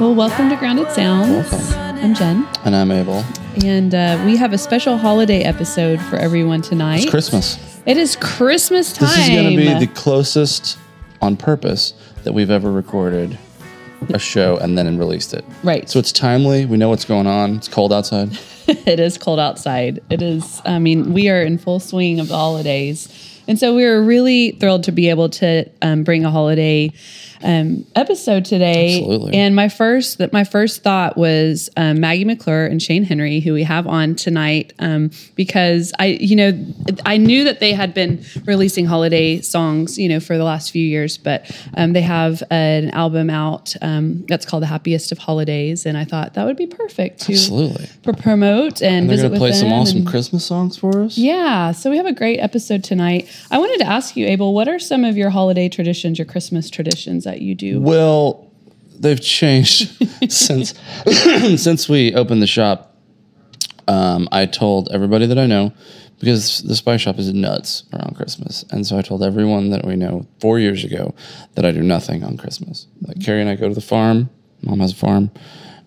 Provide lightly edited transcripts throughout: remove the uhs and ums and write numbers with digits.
Well, welcome to Grounded Sounds. Welcome. I'm Jen. And I'm Abel. And we have a special holiday episode for everyone tonight. It's Christmas. It is Christmas time. This is going to be the closest, on purpose, that we've ever recorded a show and then released it. Right. So it's timely. We know what's going on. It's cold outside. It is cold outside. It is. I mean, we are in full swing of the holidays. And so we were really thrilled to be able to bring a holiday episode today. Absolutely. And my first thought was Maggie McClure and Shane Henry, who we have on tonight, because I knew that they had been releasing holiday songs, for the last few years, but they have an album out that's called The Happiest of Holidays, and I thought that would be perfect to promote and visit with them. They're going to play some awesome Christmas songs for us. Yeah, so we have a great episode tonight. I wanted to ask you, Abel, what are some of your holiday traditions, your Christmas traditions that you do? Well, they've changed since we opened the shop. I told everybody that I know, because the spice shop is nuts around Christmas. And so I told everyone that we know 4 years ago that I do nothing on Christmas. Like Carrie and I go to the farm. Mom has a farm.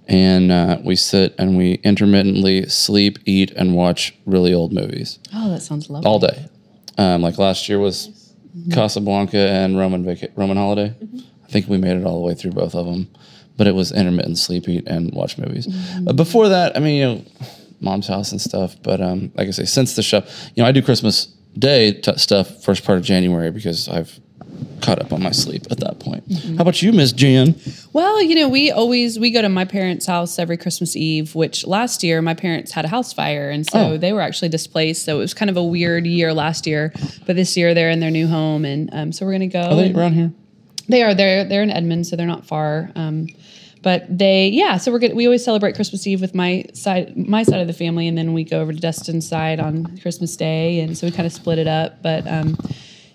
And we sit and we intermittently sleep, eat, and watch really old movies. Oh, that sounds lovely. All day. Like last year was Casablanca and Roman Holiday. Mm-hmm. I think we made it all the way through both of them, but it was intermittent sleep, eat, and watch movies. Mm-hmm. Before that, Mom's house and stuff. But like I say, since the shop, I do Christmas Day stuff first part of January because I've caught up on my sleep at that point. Mm-hmm. How about you, Miss Jan? Well, we go to my parents' house every Christmas Eve, which last year my parents had a house fire, and so they were actually displaced. So it was kind of a weird year last year, but this year they're in their new home, and so we're gonna go. Are they around here? They are. They're in Edmond, so they're not far. But so we always celebrate Christmas Eve with my side of the family, and then we go over to Dustin's side on Christmas Day, and so we kind of split it up. But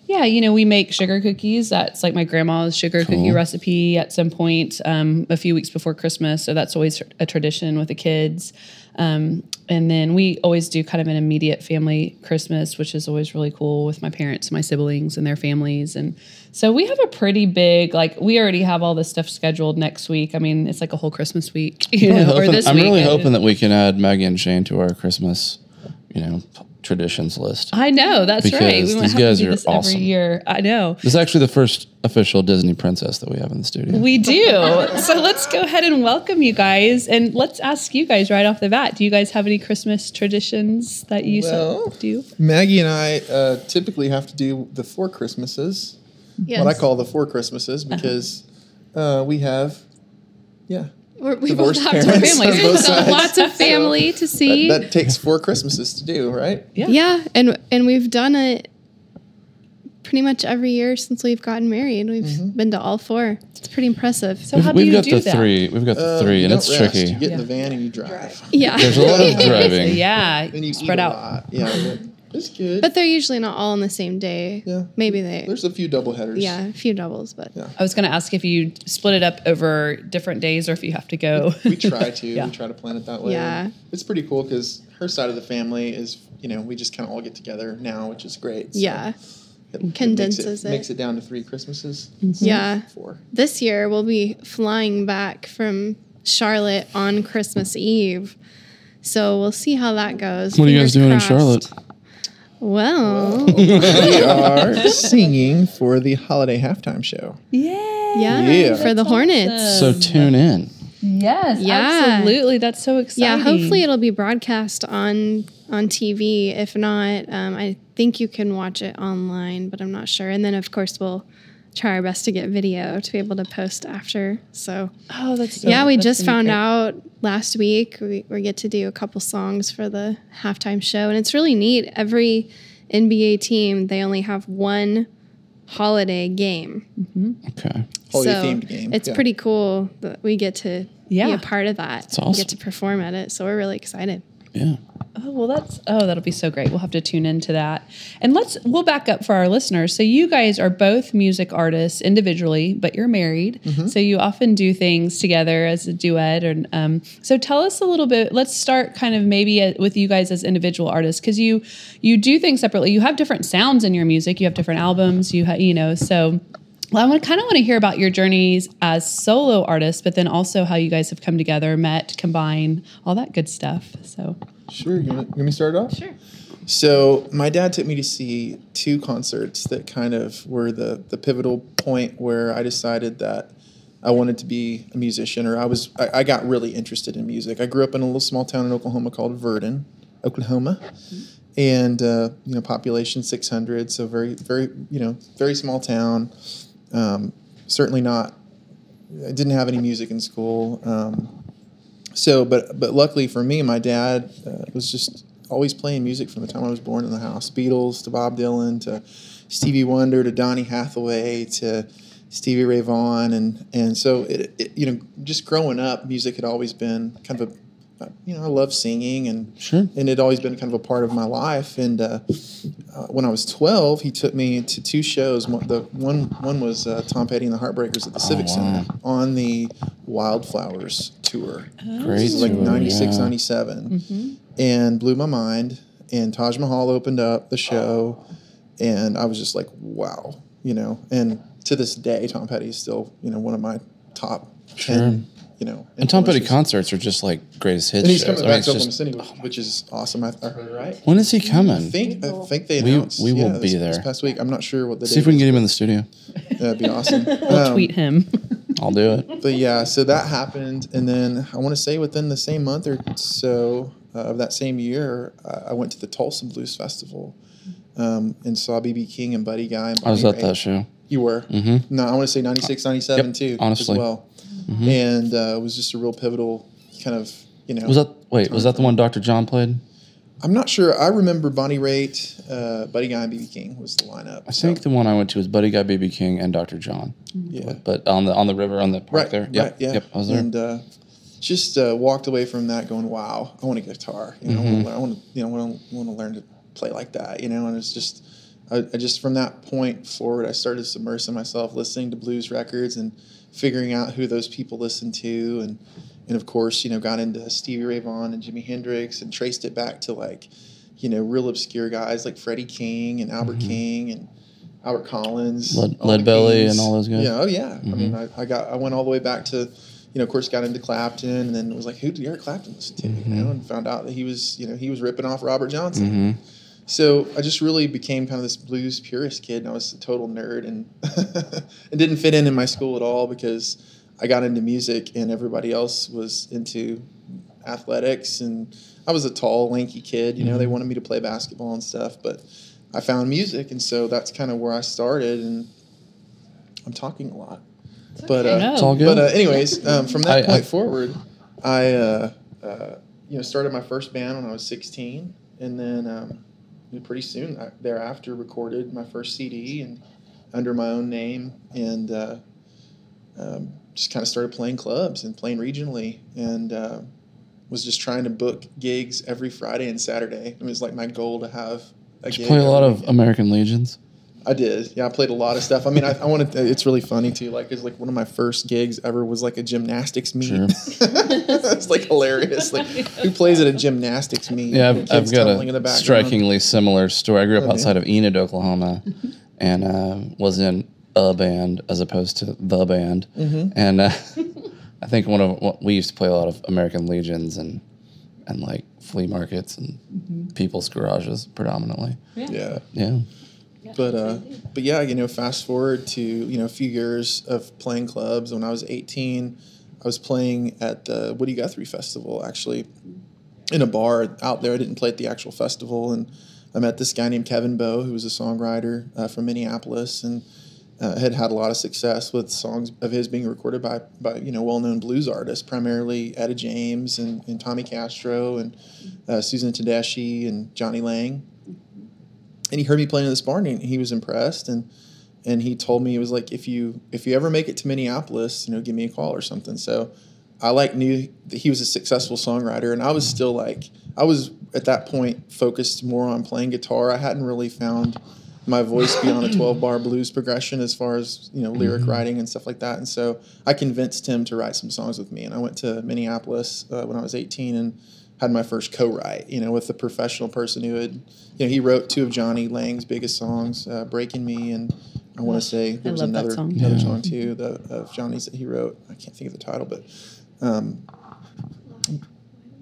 we make sugar cookies. That's like my grandma's sugar cookie recipe at some point a few weeks before Christmas. So that's always a tradition with the kids. And then we always do kind of an immediate family Christmas, which is always really cool with my parents, my siblings, and their families. And so we have a pretty big, we already have all this stuff scheduled next week. I mean, it's like a whole Christmas week, I'm really hoping that we can add Maggie and Shane to our Christmas, traditions list. I know, that's right. We these guys are awesome. Every year. I know. This is actually the first official Disney princess that we have in the studio. We do. So let's go ahead and welcome you guys, and let's ask you guys right off the bat, do you guys have any Christmas traditions that you do? Maggie and I typically have to do the four Christmases. Yes. What I call the four Christmases, because we have, we both have two families. There's lots of family to see. That takes four Christmases to do, right? Yeah. Yeah, and we've done it pretty much every year since we've gotten married. We've been to all four. It's pretty impressive. So how do you do that? We've got the three, and it's tricky. You get in the van and you drive. Yeah. There's a lot of driving. Yeah. And you spread out. Yeah. It's good. But they're usually not all on the same day. Yeah. Maybe there's a few double headers. Yeah, a few doubles, but I was gonna ask if you split it up over different days or if you have to go. We try to. Yeah. We try to plan it that way. Yeah. It's pretty cool because her side of the family is, we just kinda all get together now, which is great. So yeah. It condenses it. Makes it down to three Christmases. Mm-hmm. Yeah. Four. This year we'll be flying back from Charlotte on Christmas Eve. So we'll see how that goes. What are you guys doing in Charlotte? Well, we are singing for the holiday halftime show. Yay! Yeah, for the Hornets. So tune in. Yes, absolutely. That's so exciting. Yeah, hopefully it'll be broadcast on TV. If not, I think you can watch it online, but I'm not sure. And then, of course, we'll try our best to get video to be able to post after. So, we just found out last week we get to do a couple songs for the halftime show, and it's really neat. Every NBA team, they only have one holiday game. Mm-hmm. Okay, holiday-themed game. It's pretty cool that we get to be a part of that. It's awesome. We get to perform at it, so we're really excited. Yeah. Oh, well, that'll be so great. We'll have to tune into that. And we'll back up for our listeners. So you guys are both music artists individually, but you're married. Mm-hmm. So you often do things together as a duet. And so tell us a little bit, let's start kind of maybe with you guys as individual artists, because you do things separately. You have different sounds in your music. You have different albums, so Well, I kind of want to hear about your journeys as solo artists, but then also how you guys have come together, met, combine, all that good stuff. So, sure. You want me to start off? Sure. So my dad took me to see two concerts that kind of were the pivotal point where I decided that I wanted to be a musician, or I got really interested in music. I grew up in a little small town in Oklahoma called Verdon, Oklahoma. Mm-hmm. And, population 600, so very, very, very small town. Certainly not, I didn't have any music in school. But luckily for me, my dad was just always playing music from the time I was born in the house. Beatles to Bob Dylan to Stevie Wonder to Donny Hathaway to Stevie Ray Vaughan. And so, just growing up, music had always been kind of a, I love singing, and sure. And it always been kind of a part of my life. And when I was 12, he took me to two shows. One was Tom Petty and the Heartbreakers at the Civic Center on the Wildflowers tour. Crazy, like 96, 97, mm-hmm. And blew my mind. And Taj Mahal opened up the show, and I was just like, wow, And to this day, Tom Petty is still, one of my top 10. And Tom Petty concerts are just like greatest hits. And he's coming back to Oklahoma City, which is awesome. I heard right. When is he coming? I think they announced. We will be there this past week. I'm not sure what the. See if we can get him in the studio. That'd be awesome. We'll tweet him. I'll do it. But yeah, so that happened, and then I want to say within the same month or so of that same year, I went to the Tulsa Blues Festival and saw BB King and Buddy Guy. And Bonnie Raitt. I was at that show. You were. Mm-hmm. No, I want to say 96, 97 too. Honestly, as well. Mm-hmm. And it was just a real pivotal kind of, Was that the one Dr. John played? I'm not sure. I remember Bonnie Raitt, Buddy Guy, and BB King was the lineup. I think the one I went to was Buddy Guy, BB King, and Dr. John. Mm-hmm. Yeah. But on the river, on the park right, there. Yep, right, yeah. Yep, I was there. And just walked away from that going, wow, I want a guitar. Mm-hmm. I want to learn to play like that, And it's just, I just from that point forward, I started submersing myself, listening to blues records and figuring out who those people listened to, and of course, got into Stevie Ray Vaughan and Jimi Hendrix, and traced it back to real obscure guys like Freddie King and Albert mm-hmm. King and Albert Collins, Lead Belly, and all those guys. Yeah, oh yeah. Mm-hmm. I mean, I went all the way back to, of course, got into Clapton, and then was like, who did Eric Clapton listen to? Mm-hmm. And found out that he was ripping off Robert Johnson. Mm-hmm. So I just really became kind of this blues purist kid, and I was a total nerd, and it didn't fit in my school at all because I got into music and everybody else was into athletics, and I was a tall, lanky kid. Mm-hmm. They wanted me to play basketball and stuff, but I found music, and so that's kind of where I started. And I'm talking a lot, it's all good. But anyways, from that point forward, I started my first band when I was 16, and then. Pretty soon thereafter recorded my first CD and under my own name, and just kind of started playing clubs and playing regionally, and was just trying to book gigs every Friday and Saturday. It was like my goal to have a gig. Did you play a lot of American Legions? I did. Yeah, I played a lot of stuff. I mean, I wanted. It's really funny too. It's like one of my first gigs ever was like a gymnastics meet. Sure. It's like hilarious. Like who plays at a gymnastics meet? Yeah, I've got a strikingly similar story. I grew up outside of Enid, Oklahoma, and was in a band as opposed to the band. Mm-hmm. And I think we used to play a lot of American Legions and like flea markets and mm-hmm. people's garages predominantly. Yeah. But yeah, fast forward to, a few years of playing clubs. When I was 18, I was playing at the Woody Guthrie Festival, actually, in a bar out there. I didn't play at the actual festival. And I met this guy named Kevin Bowe, who was a songwriter from Minneapolis, and had a lot of success with songs of his being recorded by well-known blues artists, primarily Etta James and Tommy Castro and Susan Tedeschi and Johnny Lang. And he heard me playing in this bar, and he was impressed, and he told me, he was like, if you ever make it to Minneapolis, give me a call or something. So I knew that he was a successful songwriter, and I was still I was at that point focused more on playing guitar. I hadn't really found my voice beyond a 12-bar blues progression as far as lyric mm-hmm. writing and stuff like that. And so I convinced him to write some songs with me, and I went to Minneapolis when I was 18 and had my first co-write, with a professional person who had, he wrote two of Johnny Lang's biggest songs, Breaking Me and I want to say. There was another song too of Johnny's that he wrote. I can't think of the title, but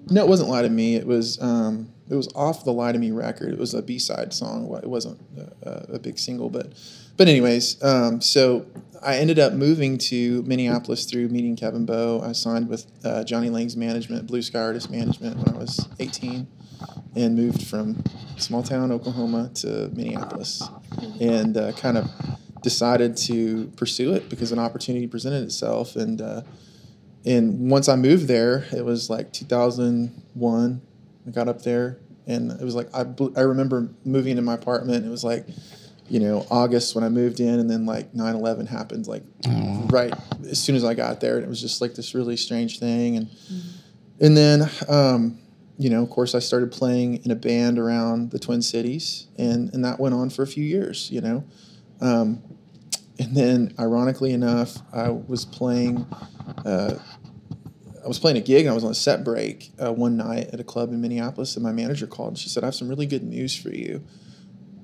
no, it wasn't "Lie to Me." It was off the "Lie to Me" record. It was a B-side song. It wasn't a big single, but anyways, so I ended up moving to Minneapolis through meeting Kevin Bowe. I signed with Johnny Lang's management, Blue Sky Artist Management, when I was 18, and moved from small town Oklahoma to Minneapolis, and kind of decided to pursue it because an opportunity presented itself. And once I moved there, it was like 2001. I got up there, and it was like I remember moving into my apartment. It was like, you know, August when I moved in, and then like 9/11 happened, like right as soon as I got there, and it was just like this really strange thing. And and then, you know, of course, I started playing in a band around the Twin Cities, and that went on for a few years, you know. And then, ironically enough, I was playing a gig, and I was on a set break one night at a club in Minneapolis, and my manager called, and she said, "I have some really good news for you."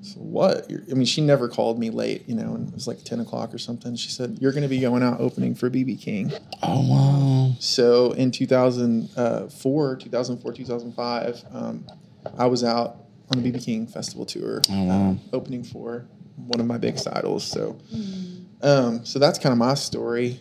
So what? I mean, she never called me late, you know, and it was like 10 o'clock or something. She said, "You're going to be going out opening for BB King." Oh, wow. So in 2005, I was out on the BB King festival tour, opening for one of my biggest idols. So, so that's kind of my story.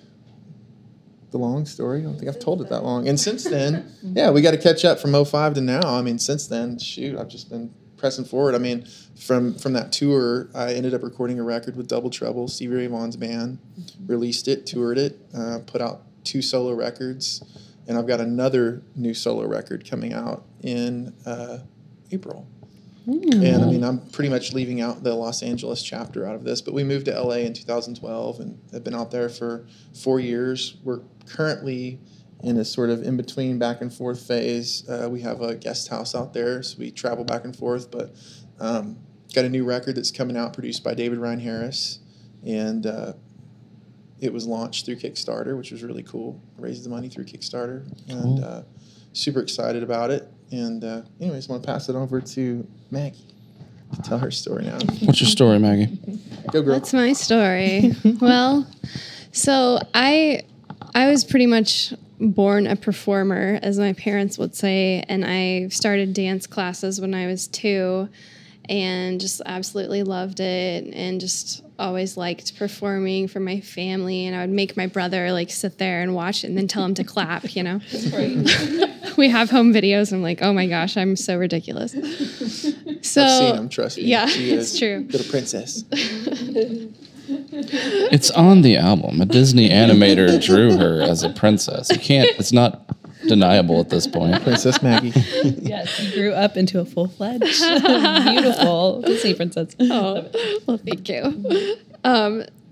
The long story. I don't think I've told it that long. And since then, yeah, we got to catch up from 05 to now. I mean, since then, shoot, I've just been pressing forward. I mean, from that tour, I ended up recording a record with Double Trouble, Stevie Ray Vaughan's band, released it, toured it, put out 2 solo records, and I've got another new solo record coming out in April. And I mean, I'm pretty much leaving out the Los Angeles chapter out of this, but we moved to LA in 2012 and have been out there for 4 years. We're currently in a sort of in-between back-and-forth phase. We have a guest house out there, so we travel back and forth. But got a new record that's coming out, produced by David Ryan Harris. And it was launched through Kickstarter, which was really cool. Raised the money through Kickstarter. And super excited about it. And anyways, I want to pass it over to Maggie to tell her story now. What's your story, Maggie? Go, girl. What's my story? Well, so I was pretty much born a performer, as my parents would say, and I started dance classes when I was 2 and just absolutely loved it and just always liked performing for my family, and I would make my brother like sit there and watch it and then tell him to clap, you know. We have home videos, and I'm like, oh my gosh, I'm so ridiculous. So, I've seen him, trust me. Yeah, it's true. Little princess. It's on the album. A Disney animator drew her as a princess. You can't, it's not deniable at this point. Princess Maggie. Yes, you grew up into a full-fledged, beautiful Disney princess. Oh, well, thank you.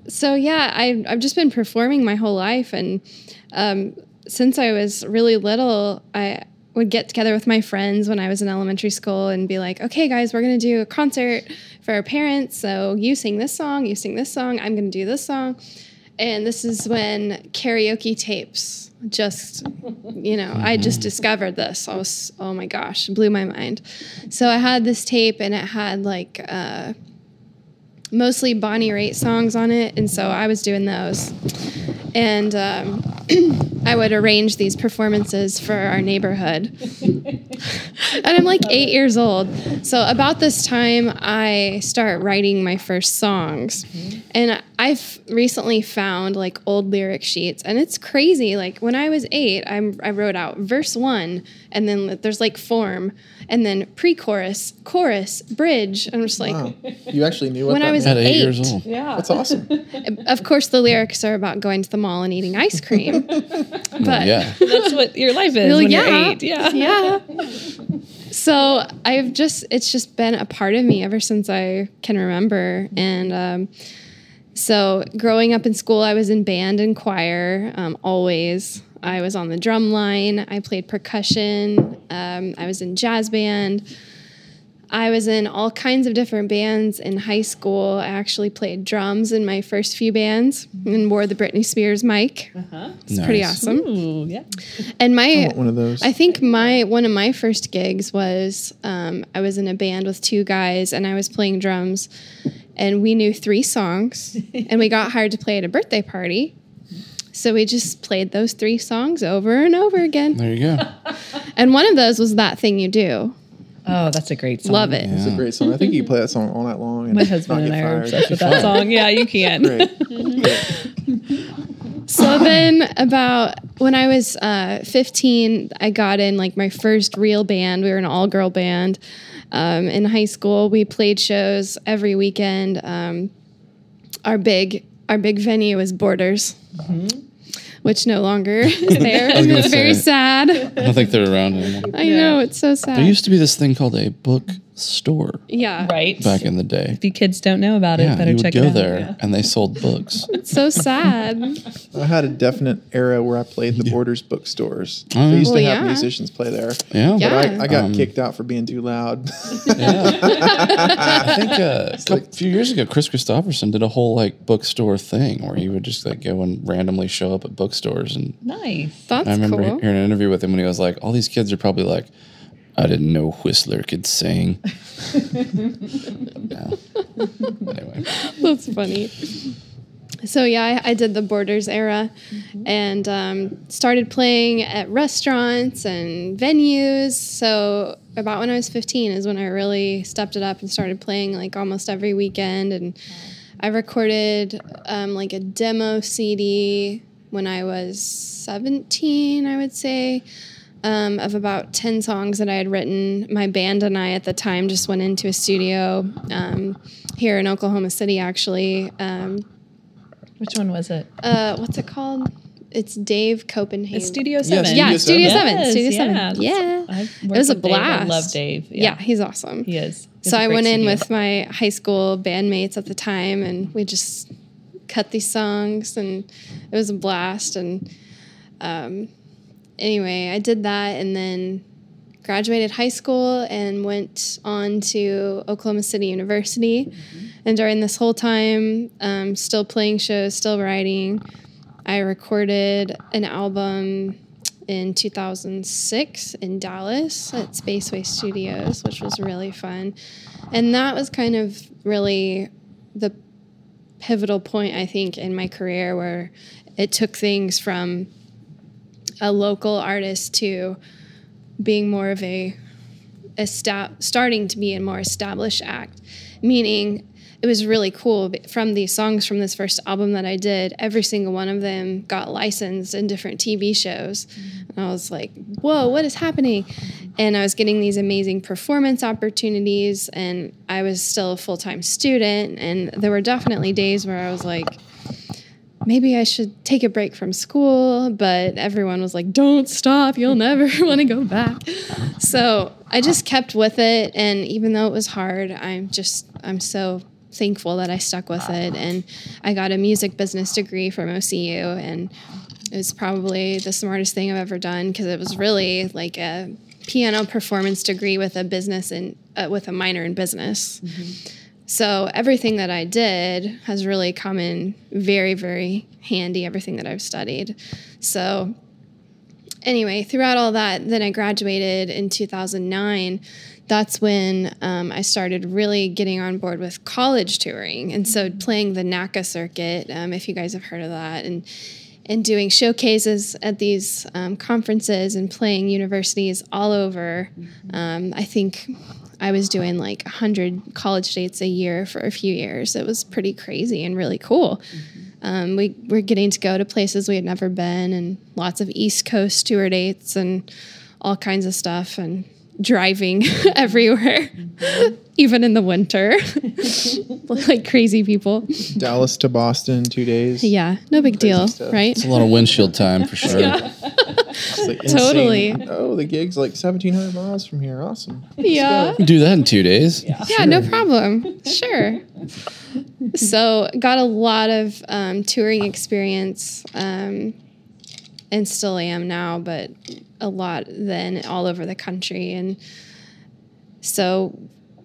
So yeah, I've just been performing my whole life, and since I was really little, I would get together with my friends when I was in elementary school and be like, okay, guys, we're going to do a concert for our parents. So you sing this song, I'm going to do this song. And this is when karaoke tapes just, you know, I just discovered this. I was, oh my gosh, it blew my mind. So I had this tape, and it had like mostly Bonnie Raitt songs on it. And so I was doing those. And I would arrange these performances for our neighborhood. And I'm like 8 years old. So about this time, I start writing my first songs. And I've recently found like old lyric sheets. And it's crazy. Like when I was 8, I wrote out verse 1. And then there's like form. And then pre-chorus, chorus, bridge. And I'm just like. Wow. You actually knew what when that I was meant. At 8 years old. Yeah. That's awesome. Of course, the lyrics are about going to the mall and eating ice cream. But well, yeah. That's what your life is when you're 8. Yeah. Yeah. So it's just been a part of me ever since I can remember. And so growing up in school, I was in band and choir always. I was on the drum line. I played percussion. I was in jazz band. I was in all kinds of different bands in high school. I actually played drums in my first few bands and wore the Britney Spears mic. Uh-huh. It's nice. Pretty awesome. Ooh, yeah. And I want one of those. I think one of my first gigs was I was in a band with 2 guys, and I was playing drums. and we knew 3 songs, and we got hired to play at a birthday party. So we just played those 3 songs over and over again. There you go. And one of those was That Thing You Do. Oh, that's a great song. Love it. Yeah. It's a great song. I think you can play that song all night long. And my husband and I are obsessed with that song. Yeah, you can. Great. So then about when I was 15, I got in like my first real band. We were an all-girl band in high school. We played shows every weekend. Our big venue was Borders, which no longer is there. And it's very sad. I don't think they're around anymore. I know, it's so sad. There used to be this thing called a bookstore. Yeah. Right. Back in the day. If you kids don't know about it, better check it out. You would go there and they sold books. It's so sad. I had a definite era where I played the Borders bookstores. They used to have musicians play there. Yeah. But I got kicked out for being too loud. I think a few years ago, Chris Christopherson did a whole like bookstore thing where he would just like go and randomly show up at bookstores. And nice. That's cool. I remember hearing an interview with him when he was like, all these kids are probably like, I didn't know Whistler could sing. Anyway. That's funny. So, I did the Borders era and started playing at restaurants and venues. So about when I was 15 is when I really stepped it up and started playing like almost every weekend. And I recorded like a demo CD when I was 17, I would say. Of about 10 songs that I had written. My band and I at the time just went into a studio here in Oklahoma City, actually. Which one was it? What's it called? It's Dave Copenhagen. It's Studio 7. Yeah, Studio 7. Yes, Studio 7. It was a blast. Dave. I love Dave. Yeah, he's awesome. He is. He's so I went in with my high school bandmates at the time, and we just cut these songs, and it was a blast. And... anyway, I did that and then graduated high school and went on to Oklahoma City University. And during this whole time, still playing shows, still writing, I recorded an album in 2006 in Dallas at Spaceway Studios, which was really fun. And that was kind of really the pivotal point, I think, in my career where it took things from a local artist to being more of starting to be a more established act, meaning it was really cool. From these songs from this first album that I did, every single one of them got licensed in different TV shows. And I was like, whoa, what is happening? And I was getting these amazing performance opportunities, and I was still a full-time student, and there were definitely days where I was like, maybe I should take a break from school, but everyone was like, don't stop. You'll never want to go back. So I just kept with it. And even though it was hard, I'm so thankful that I stuck with it. And I got a music business degree from OCU, and it was probably the smartest thing I've ever done, because it was really like a piano performance degree with a business and with a minor in business. So everything that I did has really come in very, very handy, everything that I've studied. So anyway, throughout all that, then I graduated in 2009. That's when I started really getting on board with college touring. And so playing the NACA circuit, if you guys have heard of that, and doing showcases at these conferences and playing universities all over. I think I was doing like 100 college dates a year for a few years. It was pretty crazy and really cool. We were getting to go to places we had never been, and lots of East Coast tour dates and all kinds of stuff, and driving everywhere, even in the winter, like crazy people. Dallas to Boston, 2 days. Yeah, no big deal, stuff. Right? It's a lot of windshield time for sure. Yeah. Like totally. Oh, the gig's like 1,700 miles from here. Awesome. Yeah. We do that in 2 days. Yeah, sure. No problem. Sure. So got a lot of touring experience, and still am now, but a lot then all over the country. And so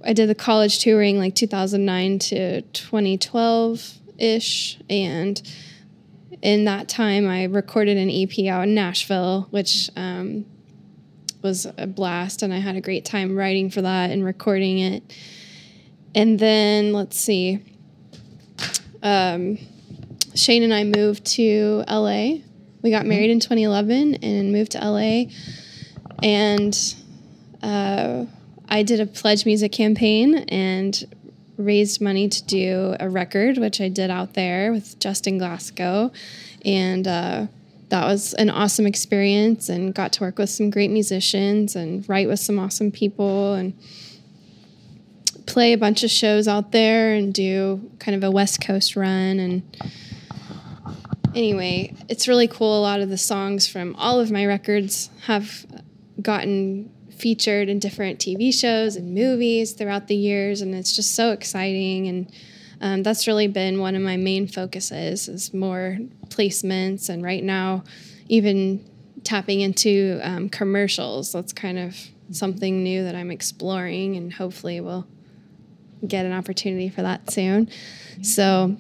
I did the college touring like 2009 to 2012-ish. And in that time, I recorded an EP out in Nashville, which was a blast. And I had a great time writing for that and recording it. And then, let's see, Shane and I moved to LA. We got married in 2011 and moved to LA. And I did a Pledge Music campaign and raised money to do a record, which I did out there with Justin Glasgow. And that was an awesome experience, and got to work with some great musicians and write with some awesome people and play a bunch of shows out there and do kind of a West Coast run. And anyway, it's really cool. A lot of the songs from all of my records have gotten featured in different TV shows and movies throughout the years, and it's just so exciting. And that's really been one of my main focuses, is more placements, and right now even tapping into commercials. That's kind of something new that I'm exploring, and hopefully we'll get an opportunity for that soon. So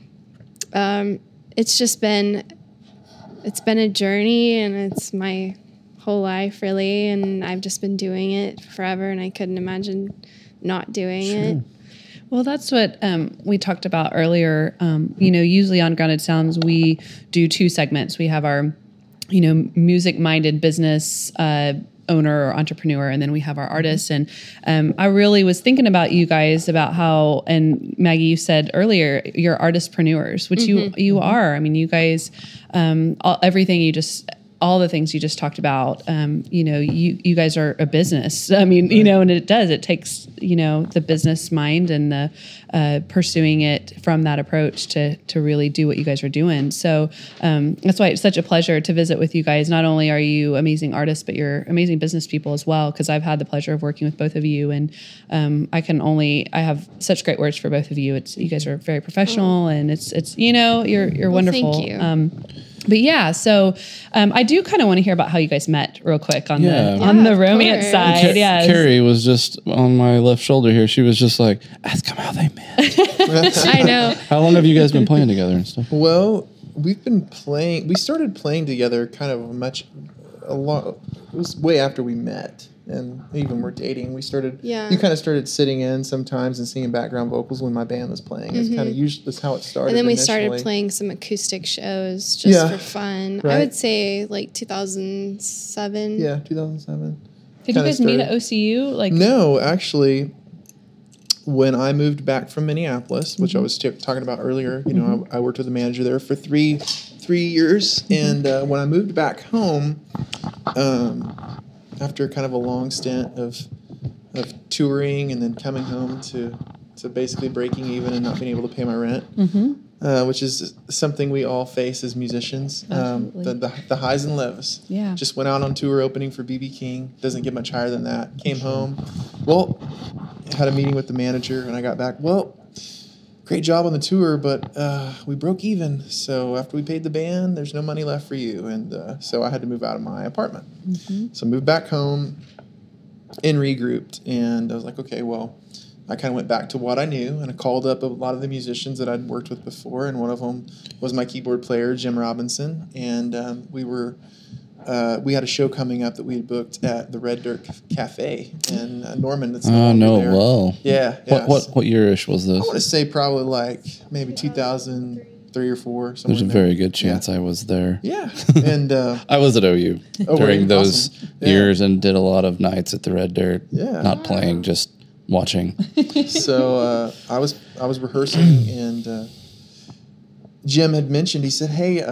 it's been a journey, and it's my whole life really, and I've just been doing it forever, and I couldn't imagine not doing it. Well, that's what we talked about earlier. You know, usually on Grounded Sounds we do two segments. We have our, you know, music-minded business owner or entrepreneur, and then we have our artists. And I really was thinking about you guys, about how, and Maggie, you said earlier, you're artistpreneurs, which you are. I mean, you guys, all the things you just talked about, you know, you guys are a business. I mean, you know, and it takes, you know, the business mind and the pursuing it from that approach to really do what you guys are doing. So that's why it's such a pleasure to visit with you guys. Not only are you amazing artists, but you're amazing business people as well, because I've had the pleasure of working with both of you, and I have such great words for both of you. It's, you guys are very professional, and it's you know, you're wonderful. Thank you. But yeah, so I do kind of want to hear about how you guys met real quick on the romance side. Yes. Carrie was just on my left shoulder here. She was just like, ask them how they met. I know. How long have you guys been playing together and stuff? Well, we've been playing. We started playing together kind of it was way after we met. And even we're dating, you kind of started sitting in sometimes and singing background vocals when my band was playing. It's kind of usually, that's how it started. And then we started playing some acoustic shows just for fun. Right? I would say like 2007. Yeah, 2007. Did you guys meet at OCU? No, actually, when I moved back from Minneapolis, which I was talking about earlier, you know, I worked with a manager there for three years. And when I moved back home, after kind of a long stint of touring and then coming home to basically breaking even and not being able to pay my rent, which is something we all face as musicians. The highs and lows. Yeah. Just went out on tour opening for BB King. Doesn't get much higher than that. Came home. Well, had a meeting with the manager and I got back. Well, great job on the tour, but we broke even. So after we paid the band, there's no money left for you. And so I had to move out of my apartment. So I moved back home and regrouped. And I was like, okay, well, I kind of went back to what I knew. And I called up a lot of the musicians that I'd worked with before. And one of them was my keyboard player, Jim Robinson. And we had a show coming up that we had booked at the Red Dirt Cafe in Norman. That's there. Wow. Yeah. What year-ish was this? I want to say probably maybe 2003 or 4. There's a very good chance I was there. Yeah. And I was at OU during those years and did a lot of nights at the Red Dirt. Yeah. Not playing, just watching. So I was rehearsing, and Jim had mentioned, he said, hey,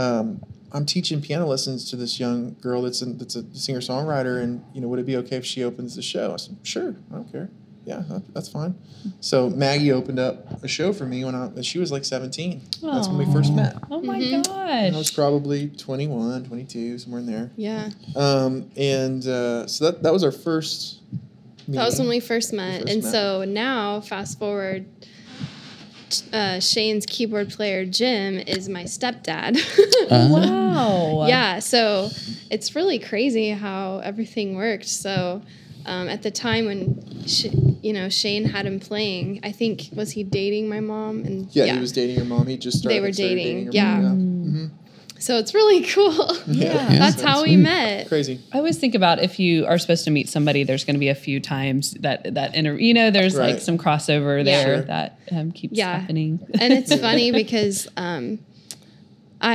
I'm teaching piano lessons to this young girl that's a singer-songwriter, and, you know, would it be okay if she opens the show? I said, sure, I don't care. Yeah, that's fine. So Maggie opened up a show for me when she was 17. Aww. That's when we first met. Oh, my gosh. I was probably 21, 22, somewhere in there. Yeah. So that was our first meeting. That was when we first met. So now, fast forward, Shane's keyboard player, Jim, is my stepdad. Wow. Yeah, so it's really crazy how everything worked. So at the time when, Shane had him playing, I think, was he dating my mom? And he was dating your mom. He just started dating. Mom, So it's really cool. Yeah. That's how we met. Crazy. I always think about if you are supposed to meet somebody, there's going to be a few times that there's right. like some crossover there that keeps happening. And it's funny because I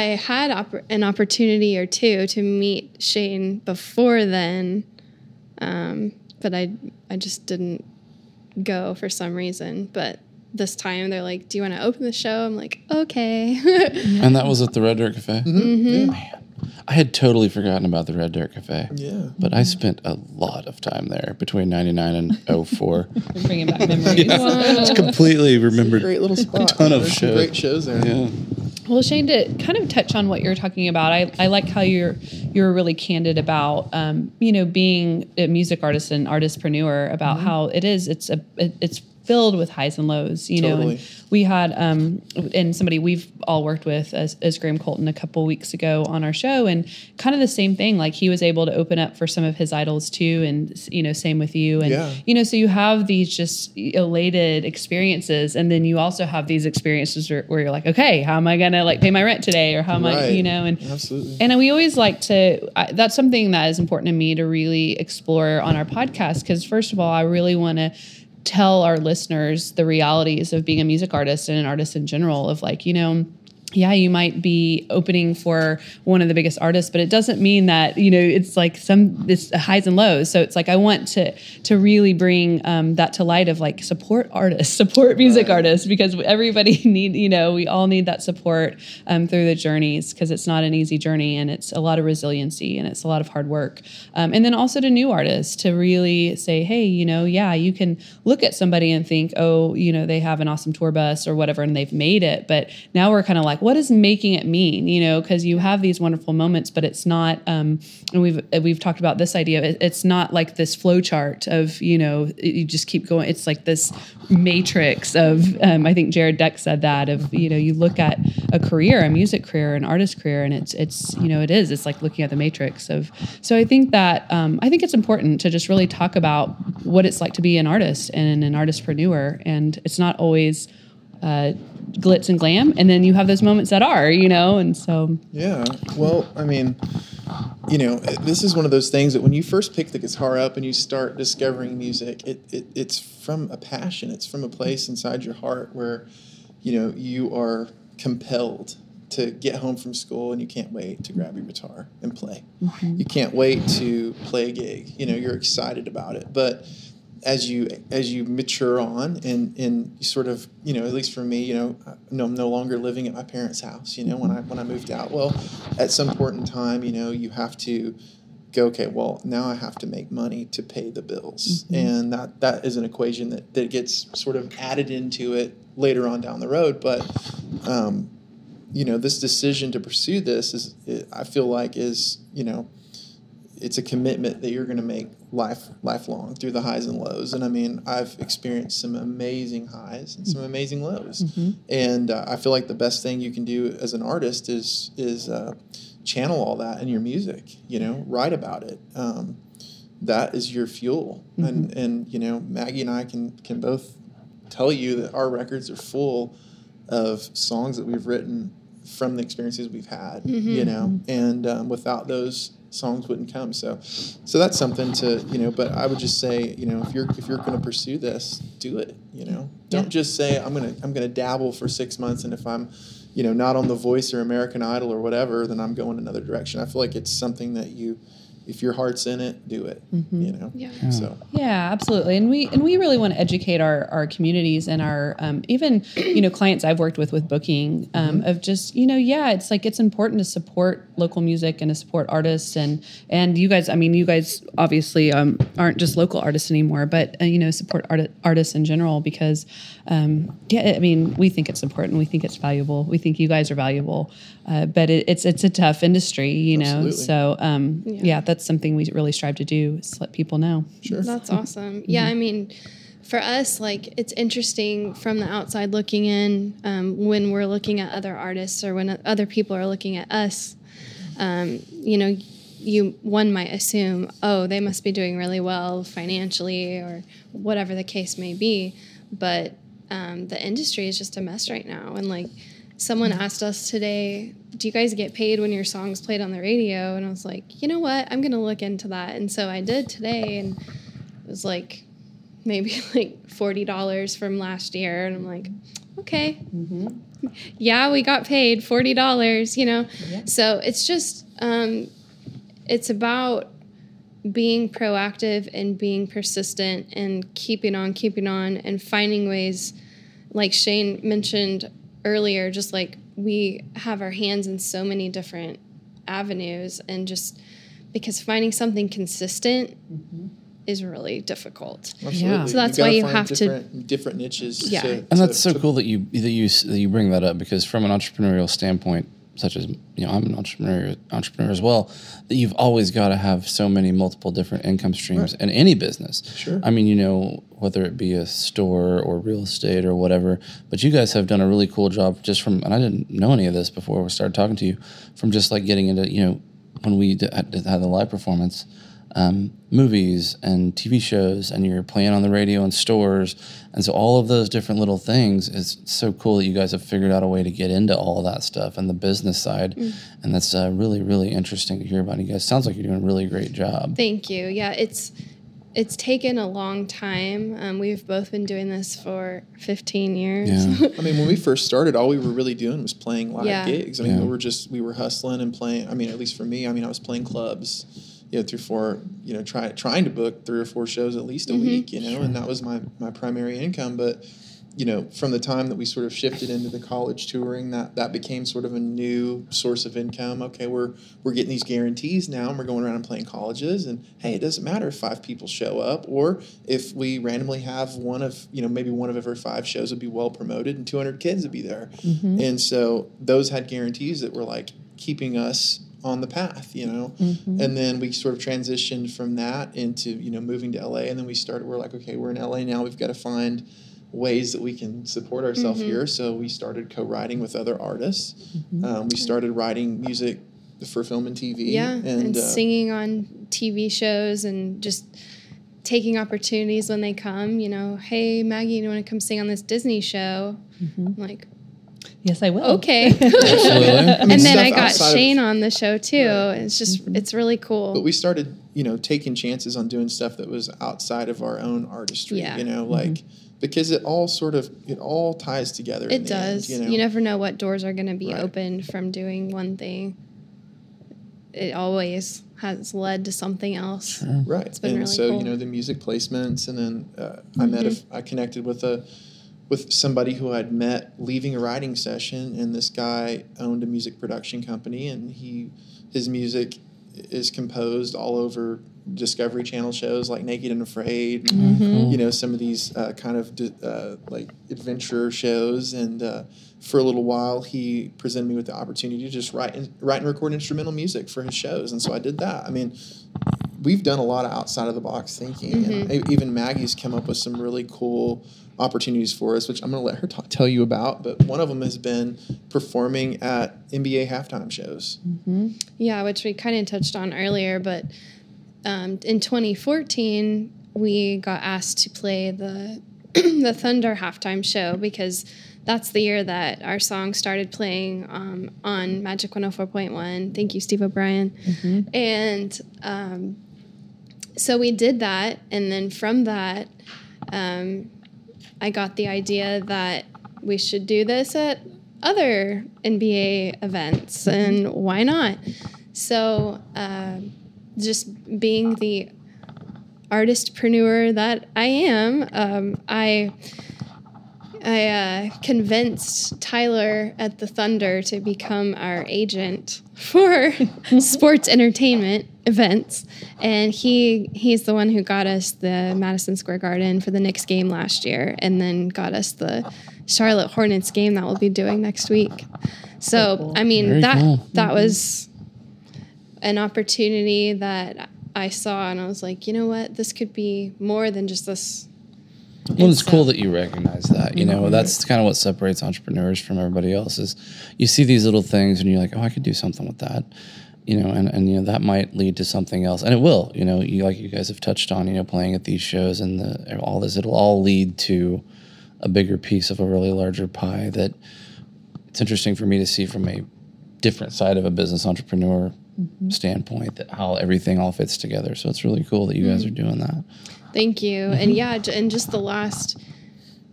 had an opportunity or two to meet Shane before then, but I just didn't go for some reason. But this time they're like, do you want to open the show? I'm like, okay. And that was at the Red Dirt Cafe. Mm-hmm. Yeah. I had totally forgotten about the Red Dirt Cafe. Yeah. But I spent a lot of time there between 99 and 04. Bringing back memories. Yeah. Wow. Just completely remembered. It's a great little spot. A ton of shows. Great shows there. Yeah. Well, Shane, to kind of touch on what you're talking about, I like how you're really candid about, being a music artist and artistpreneur about how it is. It's filled with highs and lows, you know. And we had and somebody we've all worked with as Graham Colton a couple weeks ago on our show, and kind of the same thing. Like he was able to open up for some of his idols too, and same with you. And so you have these just elated experiences, and then you also have these experiences where you're like, okay, how am I gonna like pay my rent today, or how am I, And absolutely. And we always like to. That's something that is important to me to really explore on our podcast, because first of all, I really want to tell our listeners the realities of being a music artist and an artist in general, of like, you might be opening for one of the biggest artists, but it doesn't mean that, it's like it's highs and lows. So it's like, I want to really bring that to light of like, support artists, support music artists, because everybody we all need that support through the journeys, because it's not an easy journey, and it's a lot of resiliency, and it's a lot of hard work. And then also to new artists to really say, hey, you can look at somebody and think, oh, they have an awesome tour bus or whatever, and they've made it. But now we're kind of like, what does making it mean? Because you have these wonderful moments, but it's not. And we've talked about this idea. It's not like this flow chart of you just keep going. It's like this matrix of. I think Jared Deck said that of you look at a career, a music career, an artist career, and it's like looking at the matrix of. So I think that I think it's important to just really talk about what it's like to be an artist and an artistpreneur, and it's not always. Glitz and glam, and then you have those moments that are, and so. Yeah, well, I mean, this is one of those things that when you first pick the guitar up and you start discovering music, it's from a passion. It's from a place inside your heart where, you are compelled to get home from school and you can't wait to grab your guitar and play. Mm-hmm. You can't wait to play a gig. You're excited about it, but. As you mature on and sort of, at least for me, I'm no longer living at my parents' house, when I moved out. Well, at some point in time, you have to go, okay, well, now I have to make money to pay the bills. Mm-hmm. And that is an equation that gets sort of added into it later on down the road. But, this decision to pursue this is it's a commitment that you're going to make lifelong through the highs and lows. And I mean, I've experienced some amazing highs and some amazing lows. Mm-hmm. And I feel like the best thing you can do as an artist is channel all that in your music, write about it. That is your fuel. Mm-hmm. And Maggie and I can both tell you that our records are full of songs that we've written from the experiences we've had, mm-hmm. And without those, songs wouldn't come. So that's something to, but I would just say, if you're going to pursue this, do it, Don't just say I'm going to dabble for 6 months, and if I'm, not on The Voice or American Idol or whatever, then I'm going another direction. I feel like it's something that if your heart's in it, do it, mm-hmm. Yeah. So. Yeah, absolutely. And we really want to educate our communities and our, even, clients I've worked with booking, mm-hmm. of just, it's like, it's important to support local music and to support artists and you guys, obviously, aren't just local artists anymore, but, support artists in general, because, we think it's important. We think it's valuable. We think you guys are valuable, but it's a tough industry, Absolutely. So, that's something we really strive to do, is let people know. Sure. That's awesome. Yeah, I mean, for us, like, it's interesting from the outside looking in, when we're looking at other artists or when other people are looking at us, one might assume, oh, they must be doing really well financially or whatever the case may be. But the industry is just a mess right now. And like, Someone asked us today, do you guys get paid when your song's played on the radio? And I was like, you know what? I'm going to look into that. And so I did today, and it was like maybe like $40 from last year. And I'm like, okay. Mm-hmm. Yeah, we got paid $40, you know? Yeah. So it's just, it's about being proactive and being persistent and keeping on and finding ways, like Shane mentioned earlier, just like we have our hands in so many different avenues, and just because finding something consistent mm-hmm. is really difficult. Absolutely. Yeah. So that's why you have different niches. Yeah. And that's so cool that you bring that up, because from an entrepreneurial standpoint, such as, you know, I'm an entrepreneur as well, that you've always got to have so many multiple different income streams right. in any business. Sure. I mean, you know, whether it be a store or real estate or whatever, but you guys have done a really cool job just from, and I didn't know any of this before we started talking to you, from just like getting into, you know, when we had the live performance, movies and TV shows, and you're playing on the radio and stores. And so all of those different little things, is so cool that you guys have figured out a way to get into all of that stuff and the business side. Mm. And that's really, really interesting to hear about. You guys, sounds like you're doing a really great job. Thank you. Yeah, it's taken a long time. We've both been doing this for 15 years. Yeah. I mean, when we first started, all we were really doing was playing live yeah. gigs. I mean, yeah. we were hustling and playing. I mean, at least for me, I mean, I was playing clubs. You know, trying to book 3 or 4 shows at least a mm-hmm. week, you know, sure. and that was my primary income. But, you know, from the time that we sort of shifted into the college touring, that became sort of a new source of income. Okay, we're getting these guarantees now, and we're going around and playing colleges, and hey, it doesn't matter if 5 people show up, or if we randomly have one of, you know, maybe one of every 5 shows would be well promoted and 200 kids would be there. Mm-hmm. And so those had guarantees that were like keeping us on the path, you know, mm-hmm. and then we sort of transitioned from that into, you know, moving to LA, and then we're like, okay, we're in LA now, we've got to find ways that we can support ourselves mm-hmm. here. So we started co-writing with other artists. Mm-hmm. We started writing music for film and TV, yeah, and singing on TV shows, and just taking opportunities when they come. You know, hey Maggie, you want to come sing on this Disney show? Mm-hmm. I'm like, yes, I will. Okay. Absolutely. I mean, and then I got Shane on the show too. Right. It's just, mm-hmm. it's really cool. But we started, you know, taking chances on doing stuff that was outside of our own artistry, yeah. you know, like, mm-hmm. because it all ties together. It does. End, you know? You never know what doors are going to be right. open from doing one thing. It always has led to something else. Sure. Right. It's been and really so, cool. you know, the music placements, and then mm-hmm. I connected with somebody who I'd met leaving a writing session, and this guy owned a music production company, and his music is composed all over Discovery Channel shows like Naked and Afraid, and, mm-hmm. you know, some of these like adventure shows. And for a little while, he presented me with the opportunity to just write and record instrumental music for his shows, and so I did that. I mean, we've done a lot of outside of the box thinking, mm-hmm. and even Maggie's come up with some really cool opportunities for us, which I'm going to let her tell you about. But one of them has been performing at NBA halftime shows. Mm-hmm. Yeah, which we kind of touched on earlier. But in 2014, we got asked to play the Thunder halftime show, because that's the year that our song started playing on Magic 104.1. Thank you, Steve O'Brien. Mm-hmm. And so we did that, and then from that, I got the idea that we should do this at other NBA events, and why not? So just being the artistpreneur that I am, I convinced Tyler at the Thunder to become our agent for sports entertainment events, and he's the one who got us the Madison Square Garden for the Knicks game last year, and then got us the Charlotte Hornets game that we'll be doing next week. So cool. I mean, very that cool. that mm-hmm. was an opportunity that I saw, and I was like, you know what, this could be more than just this. Well, it's cool that you recognize that, you know, that's kind of what separates entrepreneurs from everybody else, is you see these little things and you're like, oh, I could do something with that, you know, and, you know, that might lead to something else. And it will, you know, you guys have touched on, you know, playing at these shows and all this, it'll all lead to a bigger piece of a really larger pie that it's interesting for me to see from a different side of a business entrepreneur standpoint that how everything all fits together. So it's really cool that you guys are doing that. Thank you. And yeah, and just the last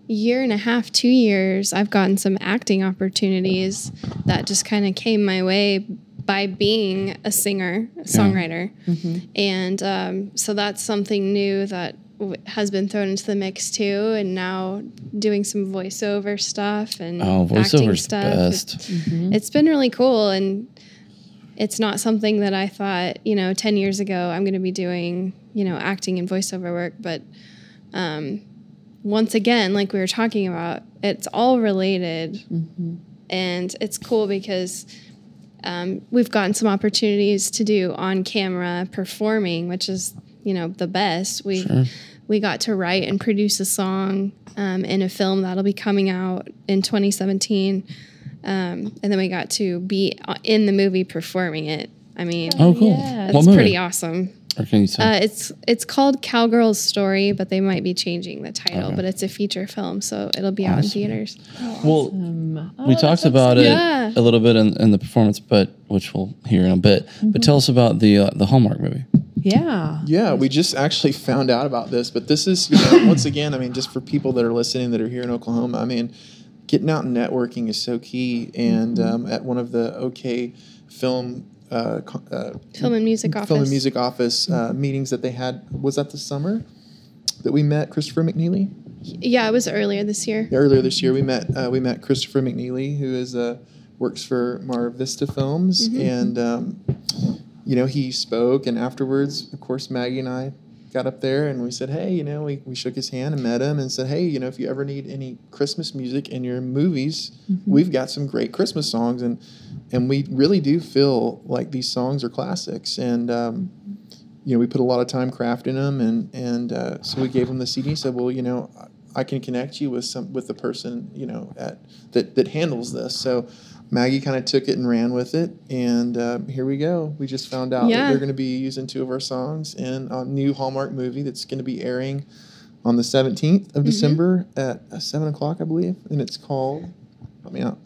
year and a half, 2 years, I've gotten some acting opportunities that just kind of came my way by being a singer, a songwriter. And so that's something new that has been thrown into the mix too, and now doing some voiceover stuff and acting stuff. Best. It's been really cool, and it's not something that I thought, you know, 10 years ago I'm going to be doing, you know, acting and voiceover work, but once again, like we were talking about, it's all related. And it's cool because we've gotten some opportunities to do on camera performing, which is, you know, the best. We got to write and produce a song in a film that'll be coming out in 2017. And then we got to be in the movie performing it. I mean, that's pretty awesome. Or can you say? It's called Cowgirl's Story, but they might be changing the title. But it's a feature film, so it'll be out in theaters. Well, we talked about it a little bit in the performance, but which we'll hear in a bit. But tell us about the Hallmark movie. Yeah, we just actually found out about this, but this is, you know, once again, I mean, just for people that are listening that are here in Oklahoma, I mean, getting out and networking is so key. And at one of the Film and Music Office meetings that they had, was that the summer that we met Christopher McNeely? Yeah, it was earlier this year. We met Christopher McNeely, who is works for Mar Vista Films, and you know, he spoke, and afterwards, of course, Maggie and I got up there and we said, hey, you know, we shook his hand and met him and said, hey, you know, if you ever need any Christmas music in your movies, we've got some great Christmas songs, and we really do feel like these songs are classics, and you know, we put a lot of time crafting them, and so we gave him the CD. Said, well, you know, I can connect you with the person, you know, that handles this. So Maggie kind of took it and ran with it, and here we go. We just found out that they're going to be using two of our songs in a new Hallmark movie that's going to be airing on the 17th of December at 7 o'clock, I believe, and it's called, help me out.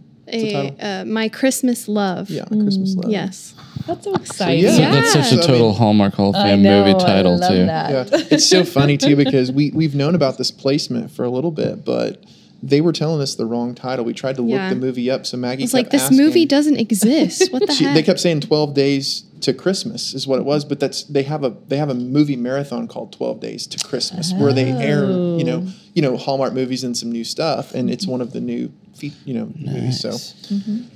My Christmas Love. Yeah, Christmas Love. Yes. That's so exciting. So, yeah. That's such a total Hallmark Hall of Fame movie title, I love too. That. Yeah. It's so funny too, because we've known about this placement for a little bit, but they were telling us the wrong title. We tried to look the movie up, so Maggie was like, this movie doesn't exist. What the heck? They kept saying 12 Days to Christmas is what it was, but that's they have a movie marathon called 12 Days to Christmas, where they air, you know, Hallmark movies and some new stuff, and it's one of the new, you know, movies. So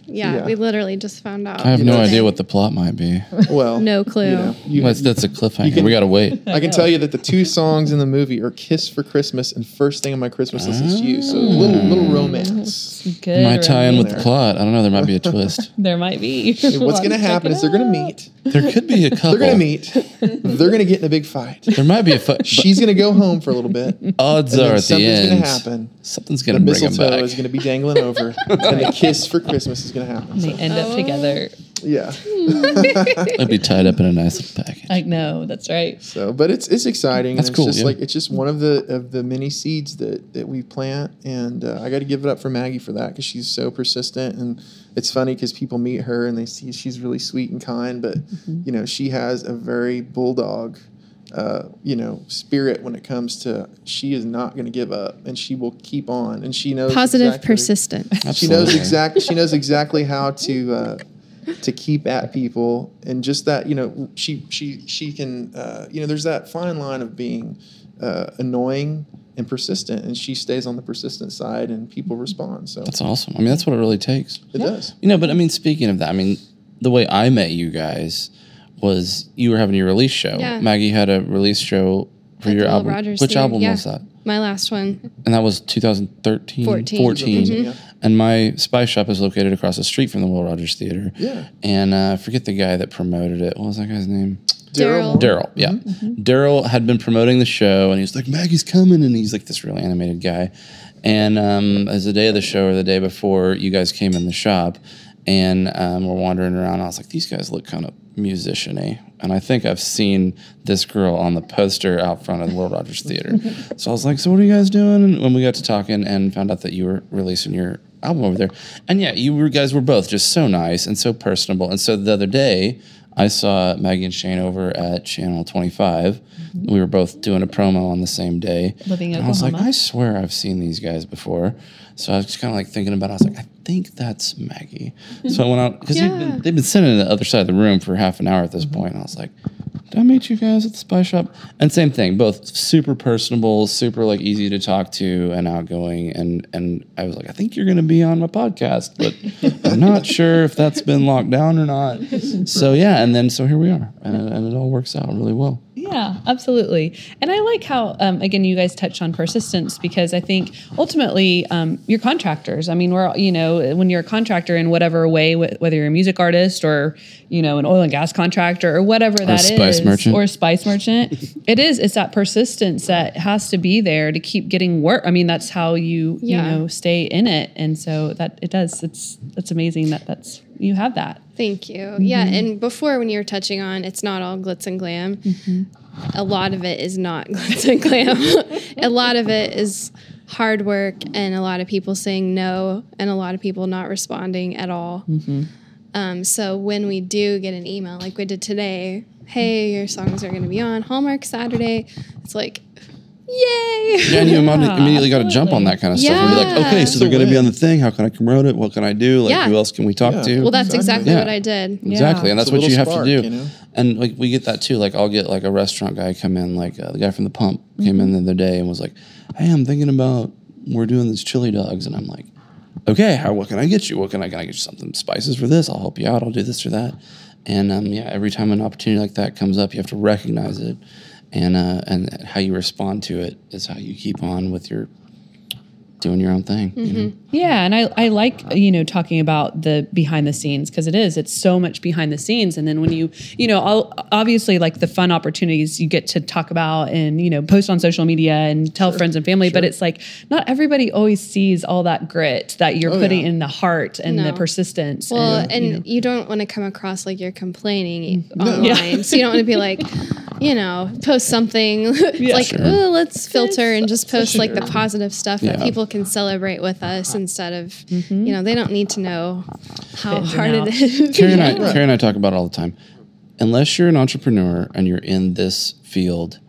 yeah, we literally just found out. I have no idea what the plot might be. Well, no clue. You know, that's a cliffhanger. We gotta wait. I can tell you that the two songs in the movie are "Kiss for Christmas" and "First Thing on My Christmas List Is You." So little romance. Good. Might tie in with the plot. I don't know. There might be a twist. There might be. What's gonna happen is they're gonna meet. There could be a couple. They're gonna meet. They're gonna get in a big fight. There might be a fight. She's gonna go home for a little bit. Odds are at the end, something's gonna happen. Something's gonna bring them back. The mistletoe is gonna be dangling over, and the kiss for Christmas is gonna happen. They end up together. Yeah, I'd be tied up in a nice little package. I know, that's right. So, but it's exciting. That's cool. It's just like it's just one of the many seeds that we plant, and I got to give it up for Maggie for that, because she's so persistent. And it's funny because people meet her and they see she's really sweet and kind, but you know, she has a very bulldog, you know, spirit when it comes to, she is not going to give up, and she will keep on, and she knows persistent. Absolutely. She knows exactly how to keep at people, and just that, you know, she can, you know, there's that fine line of being annoying and persistent, and she stays on the persistent side, and people respond. So that's awesome. I mean, that's what it really takes. It does. You know, but I mean, speaking of that, I mean, the way I met you guys was you were having your release show. Yeah. Maggie had a release show for your album. Will Rogers Theater. Which album was that? My last one. And that was 2013? 14. And my Spy Shop is located across the street from the Will Rogers Theater. Yeah. And I forget the guy that promoted it. What was that guy's name? Daryl, yeah. Daryl had been promoting the show, and he was like, Maggie's coming, and he's like this really animated guy. And as the day of the show or the day before, you guys came in the shop, and we're wandering around. I was like, these guys look kind of musician-y. And I think I've seen this girl on the poster out front of the Will Rogers Theater. So I was like, so what are you guys doing? And when we got to talking and found out that you were releasing your album over there. And yeah, you guys were both just so nice and so personable. And so the other day, I saw Maggie and Shane over at Channel 25. Mm-hmm. We were both doing a promo on the same day. Living in Oklahoma. And I was like, I swear I've seen these guys before. So I was just kind of like thinking about it. I was like, I think that's Maggie. So I went out, because they've been sitting on the other side of the room for half an hour at this point. And I was like, did I meet you guys at the Spy Shop? And same thing, both super personable, super like easy to talk to and outgoing. And I was like, I think you're going to be on my podcast, but I'm not sure if that's been locked down or not. So yeah, and then so here we are, and it all works out really well. Yeah, absolutely. And I like how, again, you guys touched on persistence, because I think ultimately you're contractors. I mean, we're, you know, when you're a contractor in whatever way, whether you're a music artist or, you know, an oil and gas contractor or whatever that is, or a spice merchant, it's that persistence that has to be there to keep getting work. I mean, that's how you know, stay in it. And so that it does. It's amazing that's you have that. Thank you. Mm-hmm. Yeah. And before, when you were touching on, it's not all glitz and glam. Mm-hmm. A lot of it is not glitz and glam. A lot of it is hard work and a lot of people saying no and a lot of people not responding at all. Mm-hmm. So when we do get an email like we did today, hey, your songs are going to be on Hallmark Saturday. It's like, yay! Yeah, and you immediately got to jump on that kind of stuff and be like, okay, so they're going to be on the thing. How can I promote it? What can I do? Like, who else can we talk to? Well, that's exactly what I did. Yeah. Exactly, and that's what you have to do. You know? And like we get that too. Like I'll get like a restaurant guy come in, like the guy from the Pump came in the other day and was like, hey, I'm thinking about we're doing these chili dogs, and I'm like, okay, what can I get you? What can I get you? Some spices for this? I'll help you out. I'll do this or that. And every time an opportunity like that comes up, you have to recognize it. And how you respond to it is how you keep on with your doing your own thing. Mm-hmm. You know? Yeah, and I like, you know, talking about the behind the scenes, because it's so much behind the scenes. And then when obviously like the fun opportunities you get to talk about and, you know, post on social media and tell friends and family, but it's like not everybody always sees all that grit that you're putting in the heart and the persistence. Well, and you know, you don't want to come across like you're complaining online. Yeah. So you don't want to be like, you know, post something let's filter and just post like the positive stuff that people can celebrate with us instead of, you know, they don't need to know how hard it is. Karen and I talk about it all the time. Unless you're an entrepreneur and you're in this field,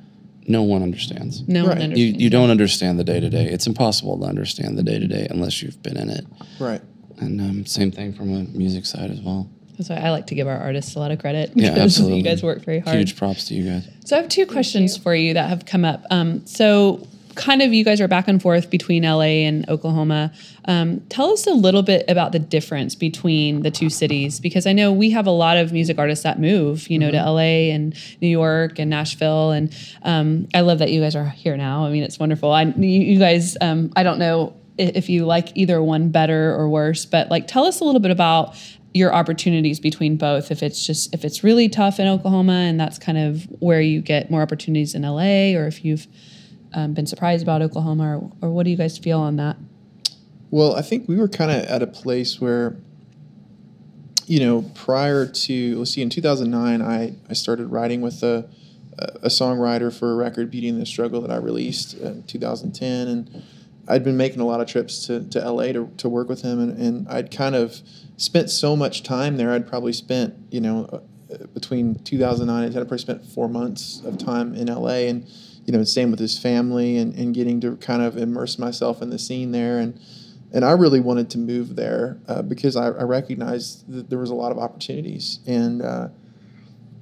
no one understands. You don't understand the day-to-day. It's impossible to understand the day-to-day unless you've been in it. Right. And same thing from a music side as well. That's why I like to give our artists a lot of credit. Yeah, absolutely. You guys work very hard. Huge props to you guys. So I have two questions for you that have come up. So kind of you guys are back and forth between LA and Oklahoma. Tell us a little bit about the difference between the two cities, because I know we have a lot of music artists that move, you know, to LA and New York and Nashville. And I love that you guys are here now. I mean, it's wonderful. You guys, I don't know if you like either one better or worse, but like tell us a little bit about your opportunities between both, if it's really tough in Oklahoma and that's kind of where you get more opportunities in LA, or if you've been surprised about Oklahoma, or what do you guys feel on that? Well, I think we were kind of at a place where, you know, prior to, let's see, in 2009, I started writing with a songwriter for a record, Beauty and the Struggle, that I released in 2010. And I'd been making a lot of trips to LA to work with him. And I'd kind of spent so much time there. I'd probably spent, you know, between 2009 and 10, I probably spent 4 months of time in LA, and, you know, same with his family, and getting to kind of immerse myself in the scene there. And I really wanted to move there because I recognized that there was a lot of opportunities. And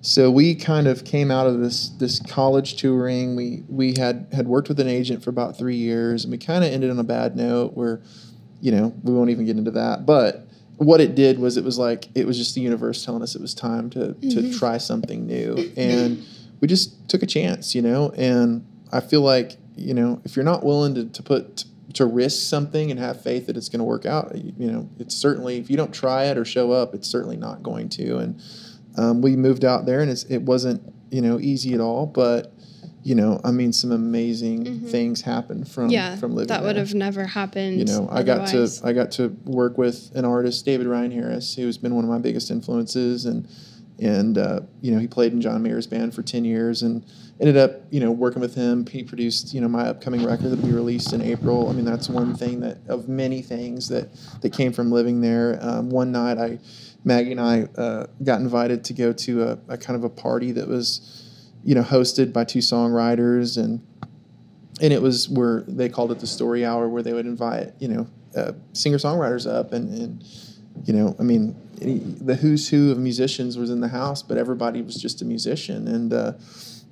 so we kind of came out of this college touring. We had worked with an agent for about 3 years, and we kind of ended on a bad note where, you know, we won't even get into that. But what it did was it was just the universe telling us it was time to try something new. And we just took a chance, you know. And I feel like, you know, if you're not willing to risk something and have faith that it's going to work out, you know, it's certainly, if you don't try it or show up, it's certainly not going to. And we moved out there, and it wasn't, you know, easy at all. But, you know, I mean, some amazing things happened from living there. That would have never happened. You know, otherwise. I got to work with an artist, David Ryan Harris, who's been one of my biggest influences, and And, he played in John Mayer's band for 10 years and ended up, working with him. He produced, my upcoming record that we released in April. I mean, that's one thing that, of many things that came from living there. One night, Maggie and I got invited to go to a kind of a party that was, hosted by two songwriters. And it was where they called it the Story Hour, where they would invite, singer-songwriters up and the who's who of musicians was in the house, but everybody was just a musician. And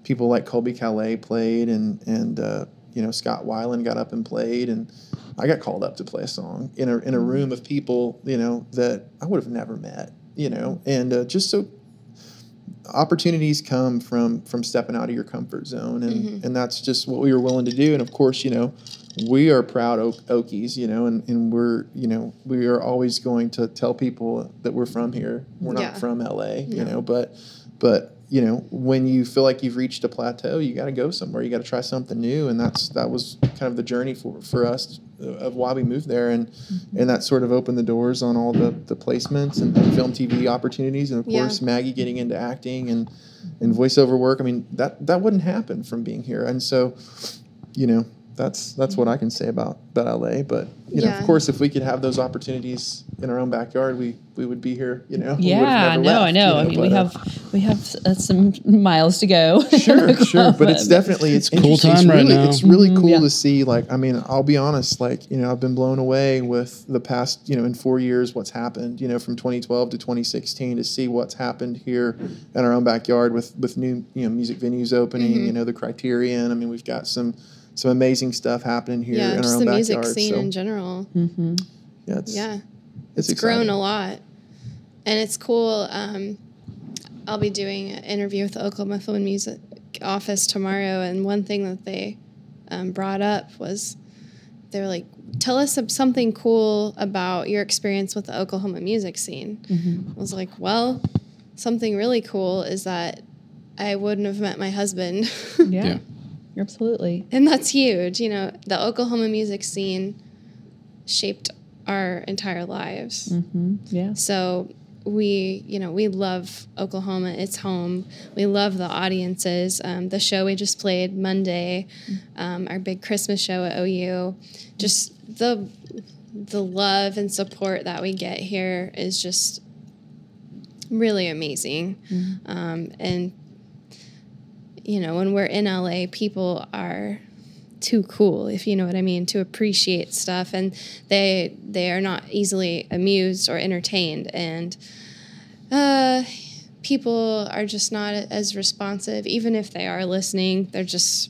people like Colby Calais played, and Scott Weiland got up and played, and I got called up to play a song in a room of people that I would have never met. Just so opportunities come from stepping out of your comfort zone, and that's just what we were willing to do. And of course, we are proud Okies, and we're, we are always going to tell people that we're from here. We're not from LA, but when you feel like you've reached a plateau, you got to go somewhere. You got to try something new. And that was kind of the journey for us of why we moved there. And that sort of opened the doors on all the placements and film, TV opportunities. And of course, Maggie getting into acting and voiceover work. I mean, that wouldn't happen from being here. And so, that's what I can say about LA. But, of course, if we could have those opportunities in our own backyard, we would be here, Yeah, I know. We have some miles to go. Sure. But it's definitely, it's cool time right now. It's really cool to see, I'll be honest, I've been blown away with the past, in 4 years, what's happened, from 2012 to 2016, to see what's happened here in our own backyard with new, music venues opening, the Criterion. I mean, we've got some amazing stuff happening here in our own backyard. Yeah, just the music scene in general. Mm-hmm. Yeah, it's grown a lot. And it's cool. I'll be doing an interview with the Oklahoma Film and Music Office tomorrow, and one thing that they brought up was they were like, tell us something cool about your experience with the Oklahoma music scene. Mm-hmm. I was like, well, something really cool is that I wouldn't have met my husband. Yeah. Absolutely. And that's huge. The Oklahoma music scene shaped our entire lives. Mm-hmm. Yeah. So we love Oklahoma. It's home. We love the audiences. The show we just played Monday, our big Christmas show at OU, just the love and support that we get here is just really amazing. Mm-hmm. And when we're in LA, people are too cool, if you know what I mean, to appreciate stuff, and they are not easily amused or entertained, and people are just not as responsive. Even if they are listening, there's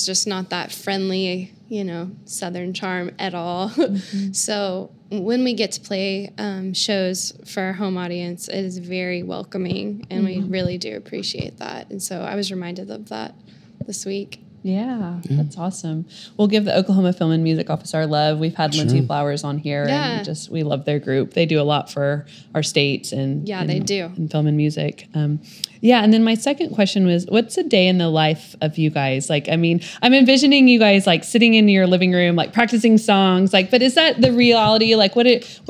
just not that friendly, Southern charm at all. Mm-hmm. So when we get to play shows for our home audience, it is very welcoming, and we really do appreciate that. And so I was reminded of that this week. Yeah, that's awesome. We'll give the Oklahoma Film and Music Office our love. We've had Lindsay Flowers on here, and we love their group. They do a lot for our state and film and music. And then my second question was, what's a day in the life of you guys? I'm envisioning you guys sitting in your living room, practicing songs, but is that the reality? What is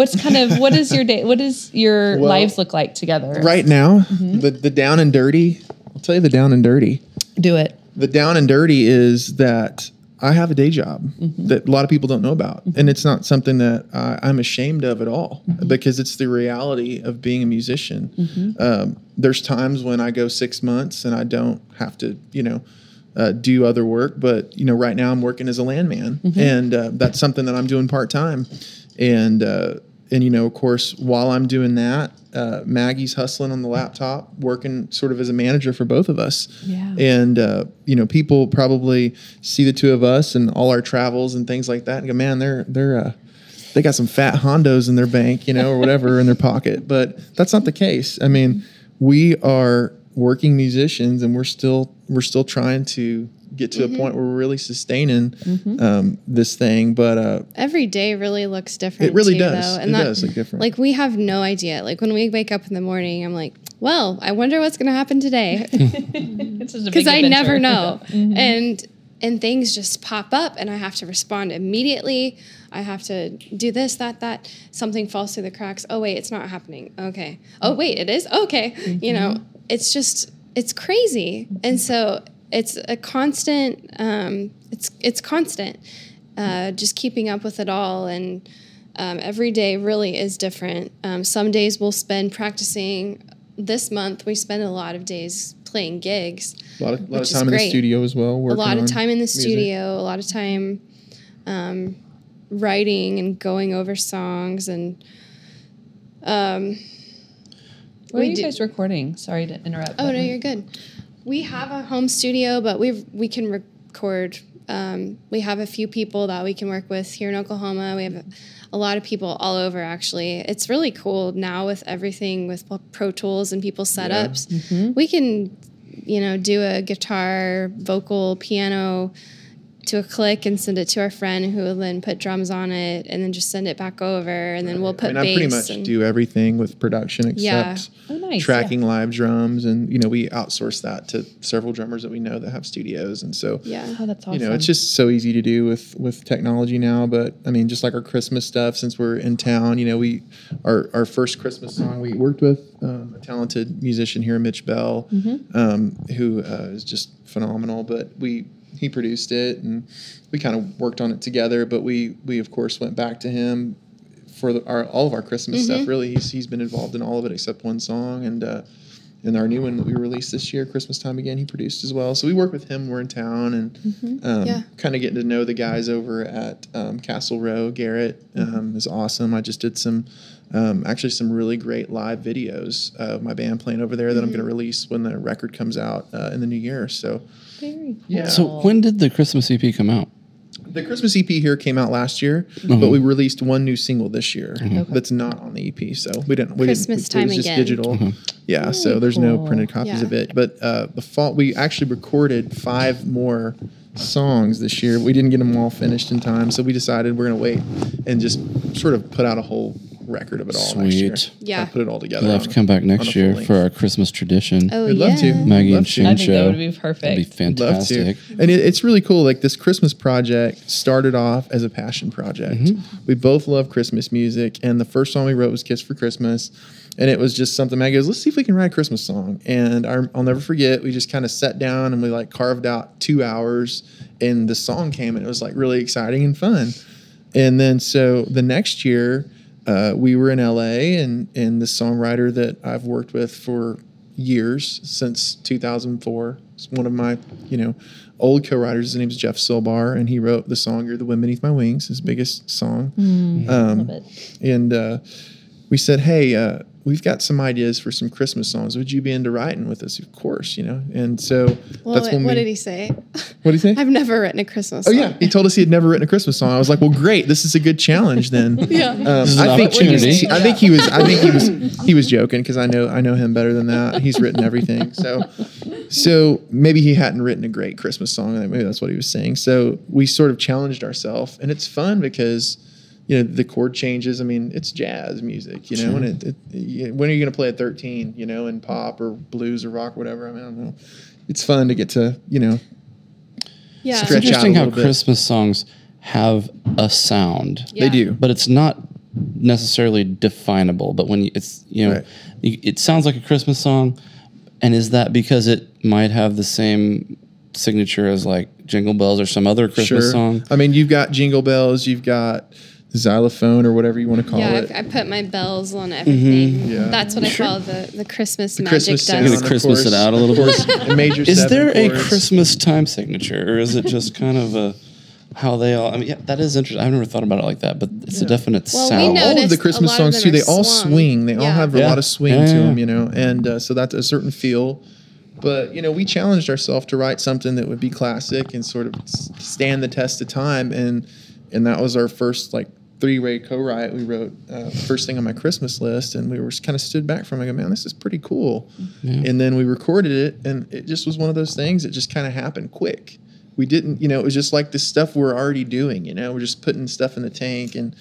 your day? What does your lives look like together right now? Mm-hmm. The down and dirty. I'll tell you the down and dirty. Do it. The down and dirty is that I have a day job that a lot of people don't know about. Mm-hmm. And it's not something that I'm ashamed of at all, because it's the reality of being a musician. Mm-hmm. There's times when I go 6 months and I don't have to, do other work. But, right now I'm working as a landman, and that's something that I'm doing part time. And of course, while I'm doing that, Maggie's hustling on the laptop, working sort of as a manager for both of us. Yeah. And, people probably see the two of us and all our travels and things like that and go, man, they got some fat Hondos in their bank, or whatever in their pocket. But that's not the case. I mean, we are working musicians, and we're still trying to get to a point where we're really sustaining this thing, but every day really looks different. It really does. Though. And it does look different. We have no idea. When we wake up in the morning, I'm like, well, I wonder what's going to happen today, because I never know. And and things just pop up and I have to respond immediately. I have to do this, that. Something falls through the cracks. Oh, wait, it's not happening. Okay. Oh, wait, it is? Okay. Mm-hmm. You know, it's just, it's crazy. Mm-hmm. And so it's a constant, it's constant, just keeping up with it all. And every day really is different. Some days we'll spend practicing. This month we spend a lot of days playing gigs. A lot of time in the studio as well. A lot of time in the studio, a lot of time writing and going over songs. And what are you guys recording? Sorry to interrupt. Oh, no, you're good. We have a home studio, but we can record. We have a few people that we can work with here in Oklahoma. We have a lot of people all over, actually. It's really cool now with everything, with Pro Tools and people's setups. Yeah. Mm-hmm. We can, you know, do a guitar, vocal, piano to a click and send it to our friend who will then put drums on it and then just send it back over and then we'll put bass. I pretty much do everything with production except tracking live drums. And, you know, we outsource that to several drummers that we know that have studios. And so, that's awesome. You know, it's just so easy to do with technology now. But I mean, just like our Christmas stuff, since we're in town, you know, our first Christmas song we worked with a talented musician here, Mitch Bell, mm-hmm. Who is just phenomenal. But he produced it and we kind of worked on it together, but we of course went back to him for all of our Christmas mm-hmm. stuff. Really, he's been involved in all of it except one song, and our new one that we released this year, Christmas Time Again, he produced as well. So we work with him. We're in town and mm-hmm. Kind of getting to know the guys over at Castle Row. Garrett is awesome. I just did some really great live videos of my band playing over there that I'm going to release when the record comes out in the new year. So very cool. Yeah. So when did the Christmas EP come out? The Christmas EP here came out last year, mm-hmm. but we released one new single this year mm-hmm. that's not on the EP. So we didn't. It was just digital. Mm-hmm. Yeah. Really so there's no printed copies of it. But the fall we actually recorded 5 more songs this year. We didn't get them all finished in time, so we decided we're going to wait and just sort of put out a whole record of it all. Sweet. Next year. Yeah. Put it all together. We'll have to come back next year for our Christmas tradition. Oh, we'd love to. Maggie and Shane show. That would be perfect. That'd be fantastic. Love to. And it's really cool. Like this Christmas project started off as a passion project. Mm-hmm. We both love Christmas music. And the first song we wrote was Kiss for Christmas. And it was just something Maggie goes, let's see if we can write a Christmas song. And I'll never forget. We just kind of sat down and we like carved out 2 hours and the song came and it was like really exciting and fun. And then so the next year, we were in LA, and the songwriter that I've worked with for years since 2004, is one of my, you know, old co-writers. His name's Jeff Silbar, and he wrote the song "You're the Wind Beneath My Wings," his biggest song. Mm, love it. And we said, hey, we've got some ideas for some Christmas songs. Would you be into writing with us? Of course, you know. And so that's when what did he say? What did he say? I've never written a Christmas song. Oh, yeah. He told us he had never written a Christmas song. I was like, well, great. This is a good challenge then. Yeah. I think he was joking because I know him better than that. He's written everything. So maybe he hadn't written a great Christmas song. Maybe that's what he was saying. So we sort of challenged ourselves. And it's fun because you know, the chord changes. I mean, it's jazz music, you know, sure. And when are you going to play at 13, you know, in pop or blues or rock or whatever? I mean, I don't know. It's fun to get to, you know, stretch out a little bit. It's interesting how Christmas songs have a sound. Yeah. They do. But it's not necessarily definable. But when it's, you know, right. It sounds like a Christmas song. And is that because it might have the same signature as like Jingle Bells or some other Christmas song? I mean, you've got Jingle Bells, you've got xylophone or whatever you want to call it. I put my bells on everything. Mm-hmm. Yeah. That's what I call the Christmas magic. Christmas sound, of Christmas course. It out a little bit. Major is there chords. A Christmas time signature, or is it just kind of a how they all? I mean, yeah, that is interesting. I've never thought about it like that, but it's a definite sound. All of the Christmas songs too. They all swing. They all have a lot of swing to them, you know, and so that's a certain feel. But, you know, we challenged ourselves to write something that would be classic and sort of stand the test of time. And that was our first, like, 3-way co-write. We wrote first thing on my Christmas list, and we were kind of stood back from it. I go, man, this is pretty cool. Yeah. And then we recorded it, and it just was one of those things that just kind of happened quick. We didn't, you know, it was just like the stuff we're already doing, you know. We're just putting stuff in the tank, and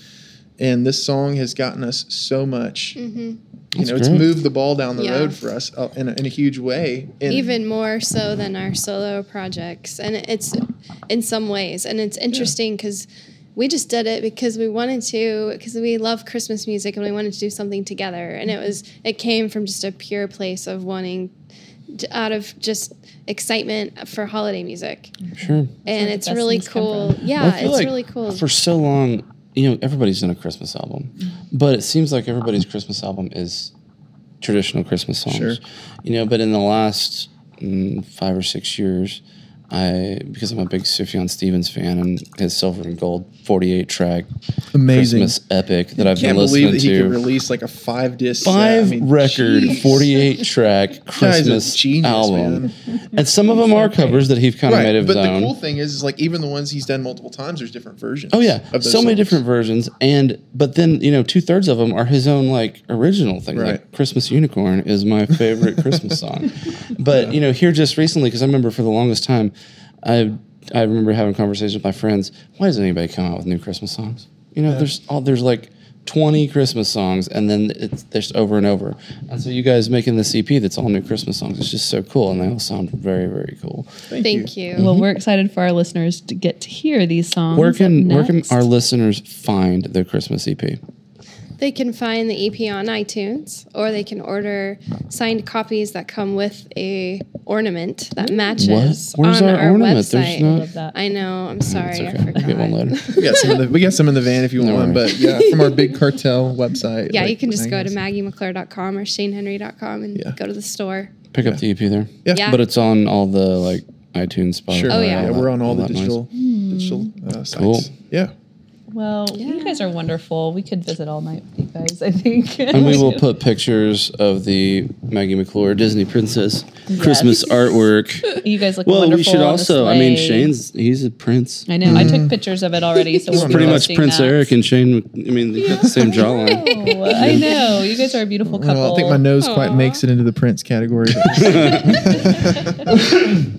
And this song has gotten us so much. Mm-hmm. You know, it's moved the ball down the road for us in a huge way. Even more so than our solo projects. And it's in some ways. And it's interesting because we just did it because we wanted to, because we love Christmas music and we wanted to do something together. And it came from just a pure place of wanting, out of just excitement for holiday music. Sure. And it's really cool. Yeah, well, it's like really cool. For so long, you know, everybody's done a Christmas album, but it seems like everybody's Christmas album is traditional Christmas songs. Sure. You know, but in the last 5 or 6 years, because I'm a big Sufjan Stevens fan and his Silver and Gold 48-track Christmas epic that I've been listening to. I can't believe that he could release like a 5-disc. 48-track Christmas genius, album. Man. And some of them are covers that he's kind of made of his own. But the cool thing is like even the ones he's done multiple times, there's different versions. Oh yeah, so many different versions. But then, you know, 2/3 of them are his own like original thing. Right. Like Christmas Unicorn is my favorite Christmas song. But, you know, here just recently, because I remember for the longest time, I remember having conversations with my friends. Why doesn't anybody come out with new Christmas songs? You know, there's like 20 Christmas songs, and then it's just over and over. And so you guys making this EP that's all new Christmas songs is just so cool, and they all sound very, very cool. Thank you. Mm-hmm. Well, we're excited for our listeners to get to hear these songs. Where can our listeners find their Christmas EP? They can find the EP on iTunes, or they can order signed copies that come with a ornament that matches on our website. I know. I'm sorry. Okay. I forgot. We'll get one later. we got some in the van if you want one, but from our Big Cartel website. Yeah, like, you can just go to MaggieMcClure.com or ShaneHenry.com and go to the store. Pick up the EP there. Yeah. But it's on all the like iTunes, Spotify. Sure. Oh, yeah. We're on all the digital sites. Cool. Yeah. Well, you guys are wonderful. We could visit all night with you guys, I think. And we will put pictures of the Maggie McClure Disney Princess Christmas artwork. You guys look wonderful. Well, we should also. I mean, he's a prince. I know. Mm-hmm. I took pictures of it already. So we're pretty much Prince Eric and Shane. I mean, they got the same jawline. I know. You guys are a beautiful couple. Well, I think my nose quite makes it into the prince category.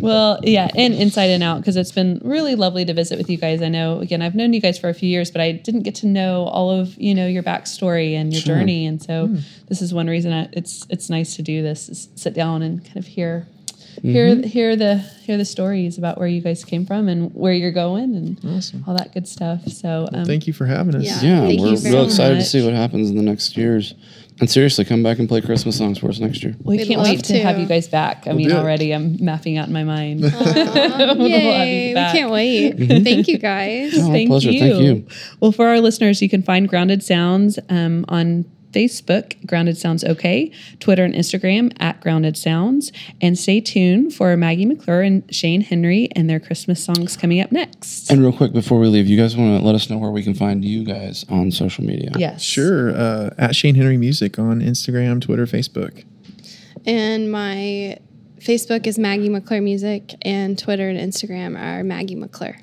Well, yeah, and Inside and Out, because it's been really lovely to visit with you guys. I know. Again, I've known you guys for a few years, but I didn't get to know all of, you know, your backstory and your journey. And so this is one reason it's nice to do this, is sit down and kind of hear the stories about where you guys came from and where you're going and all that good stuff. So thank you for having us. Yeah, we're real excited to see what happens in the next years. And seriously, come back and play Christmas songs for us next year. We can't wait to have you guys back. Already I'm mapping out in my mind. Yay, we can't wait. Thank you, guys. Oh, Thank you. Thank you. Well, for our listeners, you can find Grounded Sounds on Facebook, Grounded Sounds OK, Twitter and Instagram at Grounded Sounds. And stay tuned for Maggie McClure and Shane Henry and their Christmas songs coming up next. And real quick before we leave, you guys want to let us know where we can find you guys on social media? Yes. Sure. At Shane Henry Music on Instagram, Twitter, Facebook. And my Facebook is Maggie McClure Music, and Twitter and Instagram are Maggie McClure.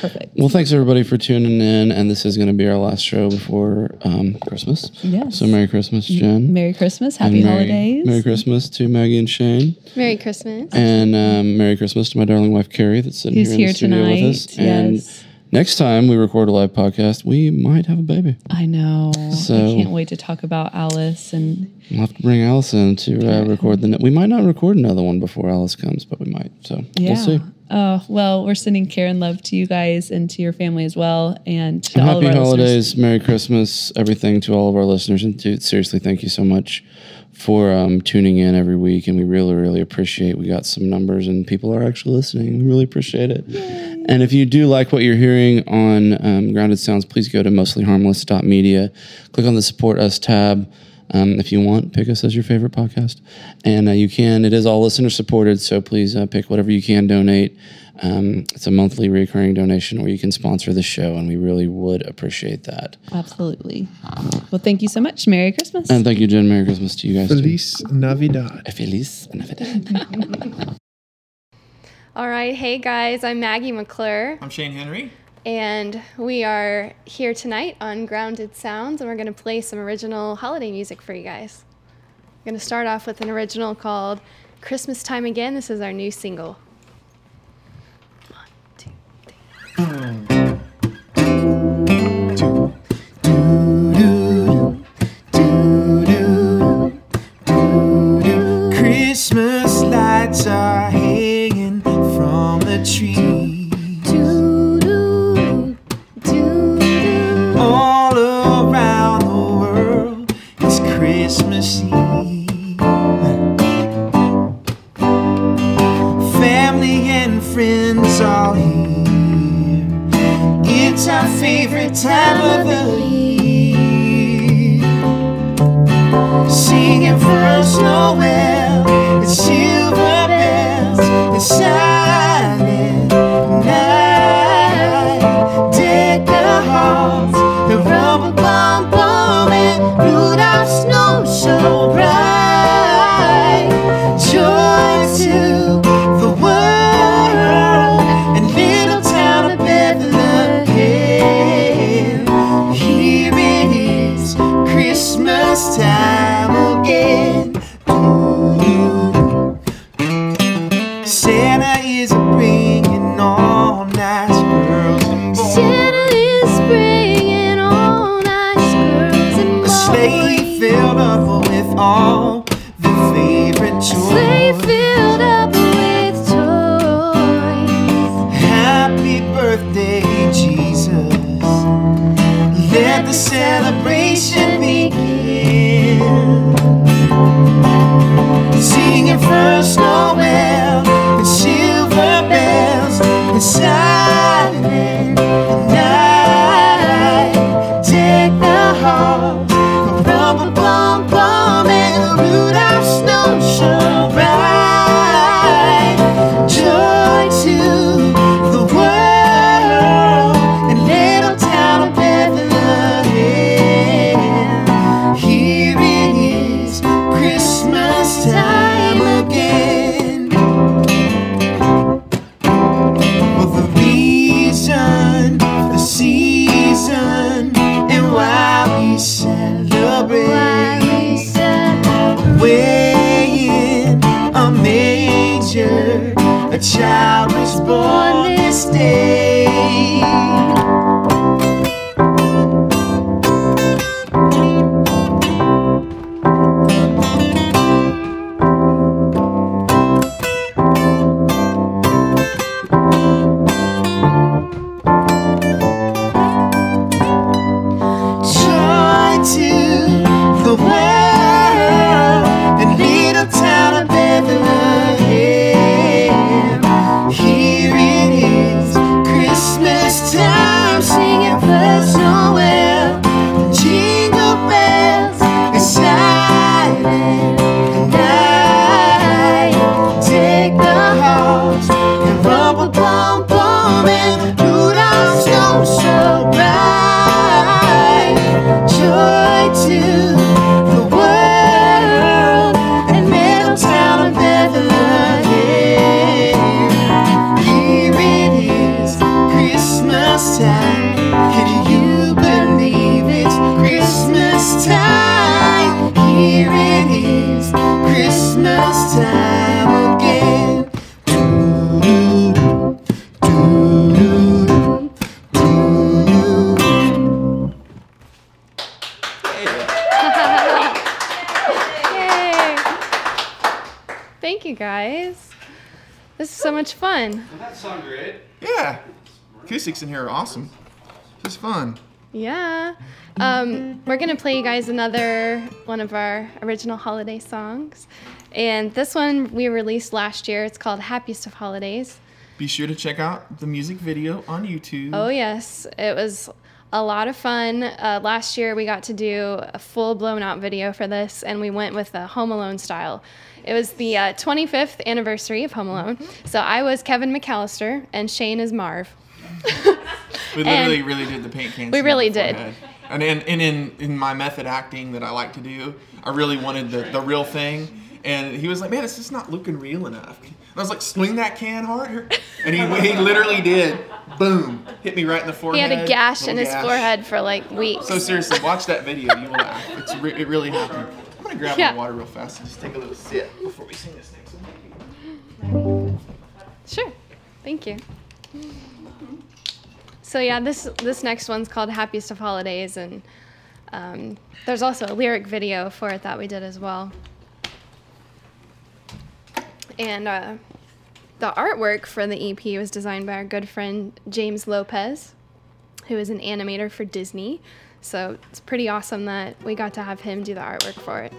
Perfect. Well, thanks everybody for tuning in, and this is going to be our last show before Christmas. Yes. So Merry Christmas, Jen. Merry Christmas. Happy holidays. Merry Christmas to Maggie and Shane. Merry Christmas. And Merry Christmas to my darling wife, Carrie, that's sitting here in the studio tonight with us. Yes. And next time we record a live podcast, we might have a baby. I know. So I can't wait to talk about Alice. And we'll have to bring Alice in to record. We might not record another one before Alice comes, but we might. So we'll see. Oh, well, we're sending care and love to you guys and to your family as well. And to all of our holidays, listeners. Merry Christmas, everything to all of our listeners. And seriously, thank you so much for tuning in every week. And we really, really appreciate. We got some numbers and people are actually listening. We really appreciate it. Yay. And if you do like what you're hearing on Grounded Sounds, please go to mostlyharmless.media. Click on the Support Us tab. If you want, pick us as your favorite podcast. And you can. It is all listener supported, so please pick whatever you can donate. It's a monthly recurring donation, or you can sponsor the show, and we really would appreciate that. Absolutely. Well, thank you so much. Merry Christmas. And thank you, Jen. Merry Christmas to you guys. Feliz Navidad. Feliz Navidad. All right. Hey, guys. I'm Maggie McClure. I'm Shane Henry. And we are here tonight on Grounded Sounds, and we're going to play some original holiday music for you guys. We're going to start off with an original called Christmas Time Again. This is our new single. 1, 2, 3. birds are hanging from the trees. Doo-doo, doo-doo. All around the world it's Christmas Eve. Family and friends all here. It's our favorite time of the year. Singing first Noel and silver bells and silent night. Deck the halls, the rubber bomb bomb, and Rudolph's snow so bright. Joy to the world and little town of Bethlehem. Here it is, Christmas time again. All the favorite toys. Sleigh filled up with toys. Happy birthday, Jesus. Let the celebration begin. Singing first Noel and silver bells and silent night. Deck the halls, the rubber bomb bomb. Rudolph's snow shall bright. Joy to the world and little town of Bethlehem. Here it is, Christmas time again. Well, the reason, the season, and why we celebrate. Weighing a major, a child was born this day. Acoustics in here are awesome. It's fun. Yeah. We're going to play you guys another one of our original holiday songs. And this one we released last year. It's called Happiest of Holidays. Be sure to check out the music video on YouTube. Oh, yes. It was a lot of fun. Last year we got to do a full blown-out video for this, and we went with the Home Alone style. It was the 25th anniversary of Home Alone. So I was Kevin McAllister, and Shane is Marv. We literally really did the paint cans. We really did. And in my method acting that I like to do, I really wanted the real thing. And he was like, man, it's just not looking real enough. And I was like, swing that can harder. And he literally did. Boom. Hit me right in the forehead. He had a gash in his forehead for like weeks. So seriously, watch that video. You will laugh. It really happened. I'm going to grab my water real fast and just take a little sip before we sing this next one. Sure. Thank you. So yeah, this next one's called Happiest of Holidays, and there's also a lyric video for it that we did as well. And the artwork for the EP was designed by our good friend James Lopez, who is an animator for Disney. So it's pretty awesome that we got to have him do the artwork for it.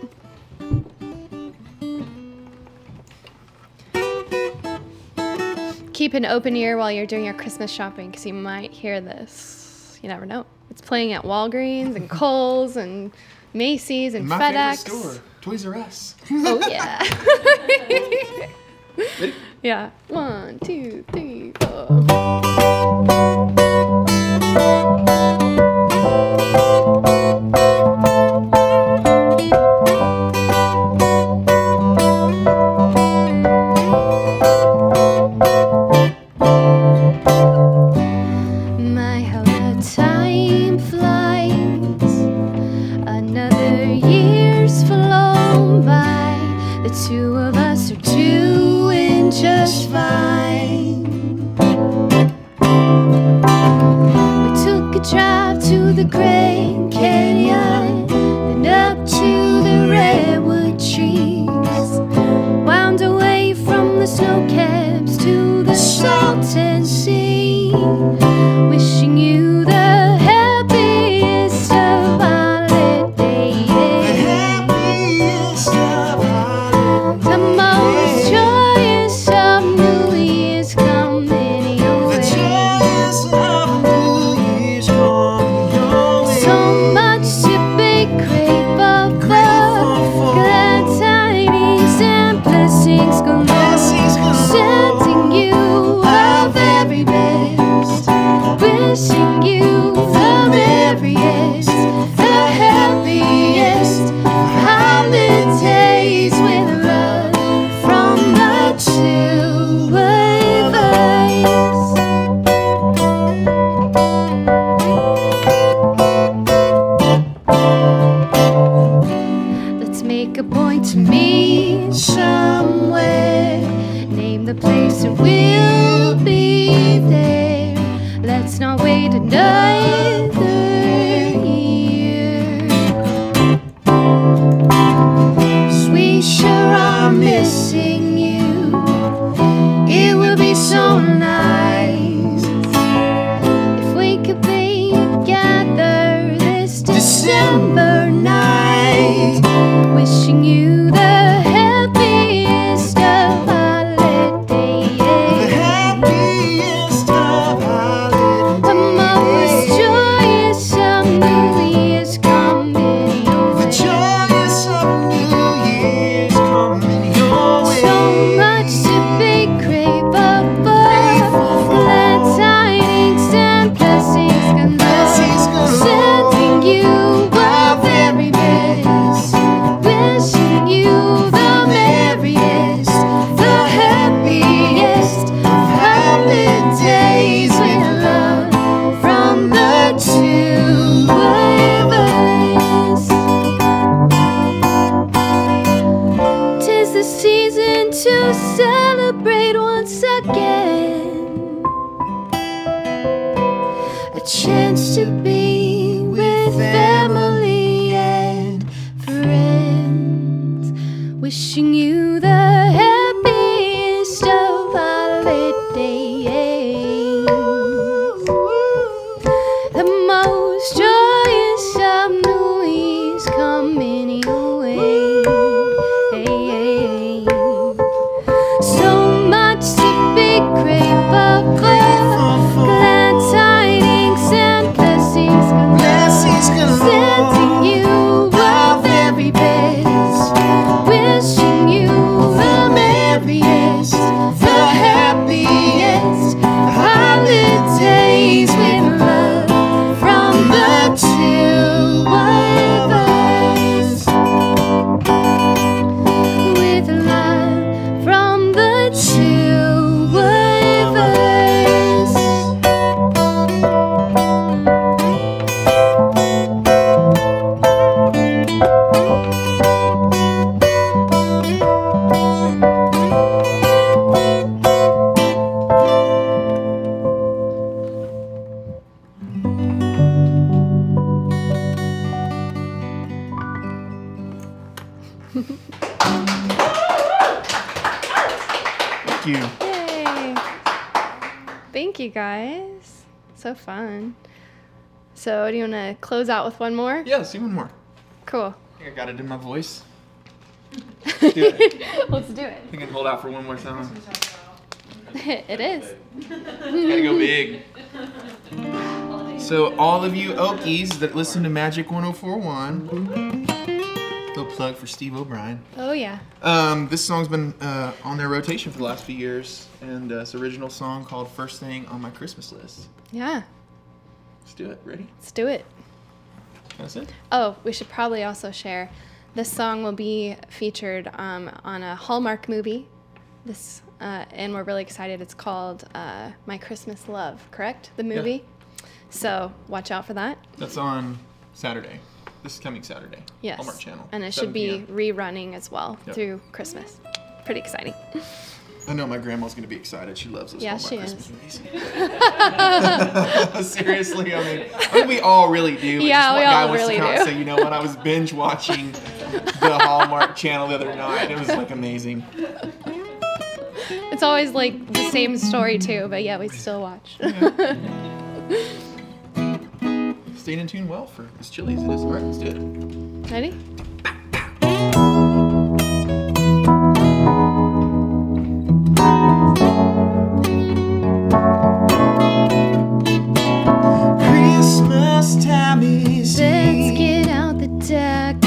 Keep an open ear while you're doing your Christmas shopping, because you might hear this. You never know. It's playing at Walgreens and Kohl's and Macy's and my FedEx. My favorite store, Toys R Us. Oh, yeah. Ready? Yeah. 1, 2, 3, 4. My, how the time flies. Another year's flown by. The two of us are two. Just fine. We took a drive to the Grand Canyon and up to the redwood trees, wound away from the snowcaps to the Salton Sea, wishing you the happiest of holidays. The happiest of holidays. The most joyful. Thank you. Yay. Thank you, guys. So fun. So do you want to close out with one more? Yeah, let's do one more. Cool. I think I got it in my voice. Let's do it. Let's do it. We can hold out for one more time. It is. Gotta go big. So all of you Okies that listen to Magic 104.1, little plug for Steve O'Brien. Oh yeah. This song's been on their rotation for the last few years, and it's an original song called First Thing on My Christmas List. Yeah. Let's do it. Ready? Let's do it. That's it? Oh, we should probably also share. This song will be featured on a Hallmark movie. This and we're really excited. It's called My Christmas Love, correct? The movie? Yeah. So watch out for that. That's on Saturday. This coming Saturday. Yes. Hallmark Channel. And it should be rerunning as well through Christmas. Pretty exciting. I know my grandma's going to be excited. She loves us. Yeah, she is. Seriously, I mean, we all really do. Yeah, we all really do. So you know what? I was binge watching the Hallmark Channel the other night. It was like amazing. It's always like the same story too, but yeah, we still watch. Staying in tune well for as chilly as it is. All right, let's do it. Ready?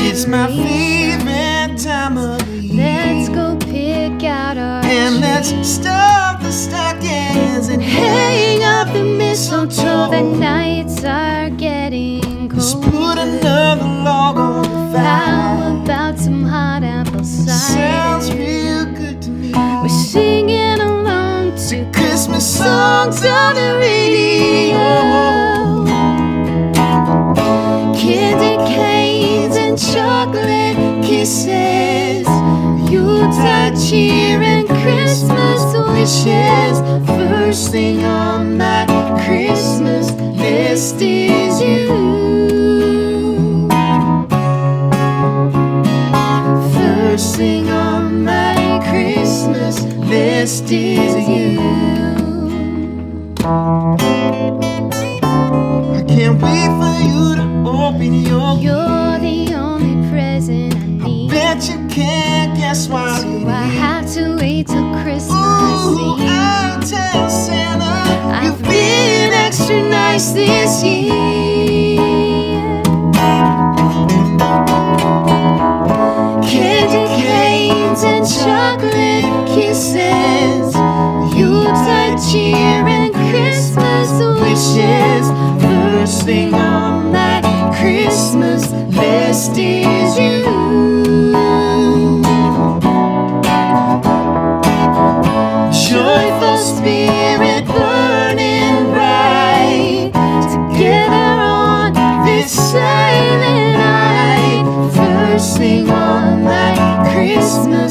It's my favorite time of the year. Let's go pick out our tree. Let's stuff the stockings and hang up the mistletoe. The nights are getting cold. Let's put another log on the fire. How about some hot apple cider? Sounds real good to me. We're singing along to Christmas songs on the radio. Candy canes and chocolate kisses, Yuletide cheer and Christmas wishes. First thing on my Christmas list is you. First thing on my Christmas list is you. I can't wait for you to open your gift. You're the only present I need. I bet you can't guess why. So I have to wait till Christmas Eve. I'll tell Santa you've been extra nice this year. Candy canes and chocolate kisses, Yuletide cheer and Christmas wishes. First thing on that Christmas list is you. Joyful spirit burning bright, together on this silent night. First thing on that Christmas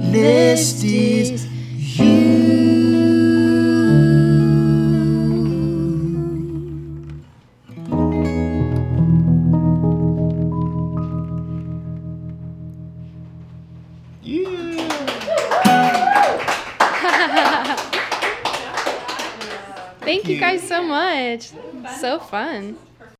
list is you. Thank you guys so much. So fun.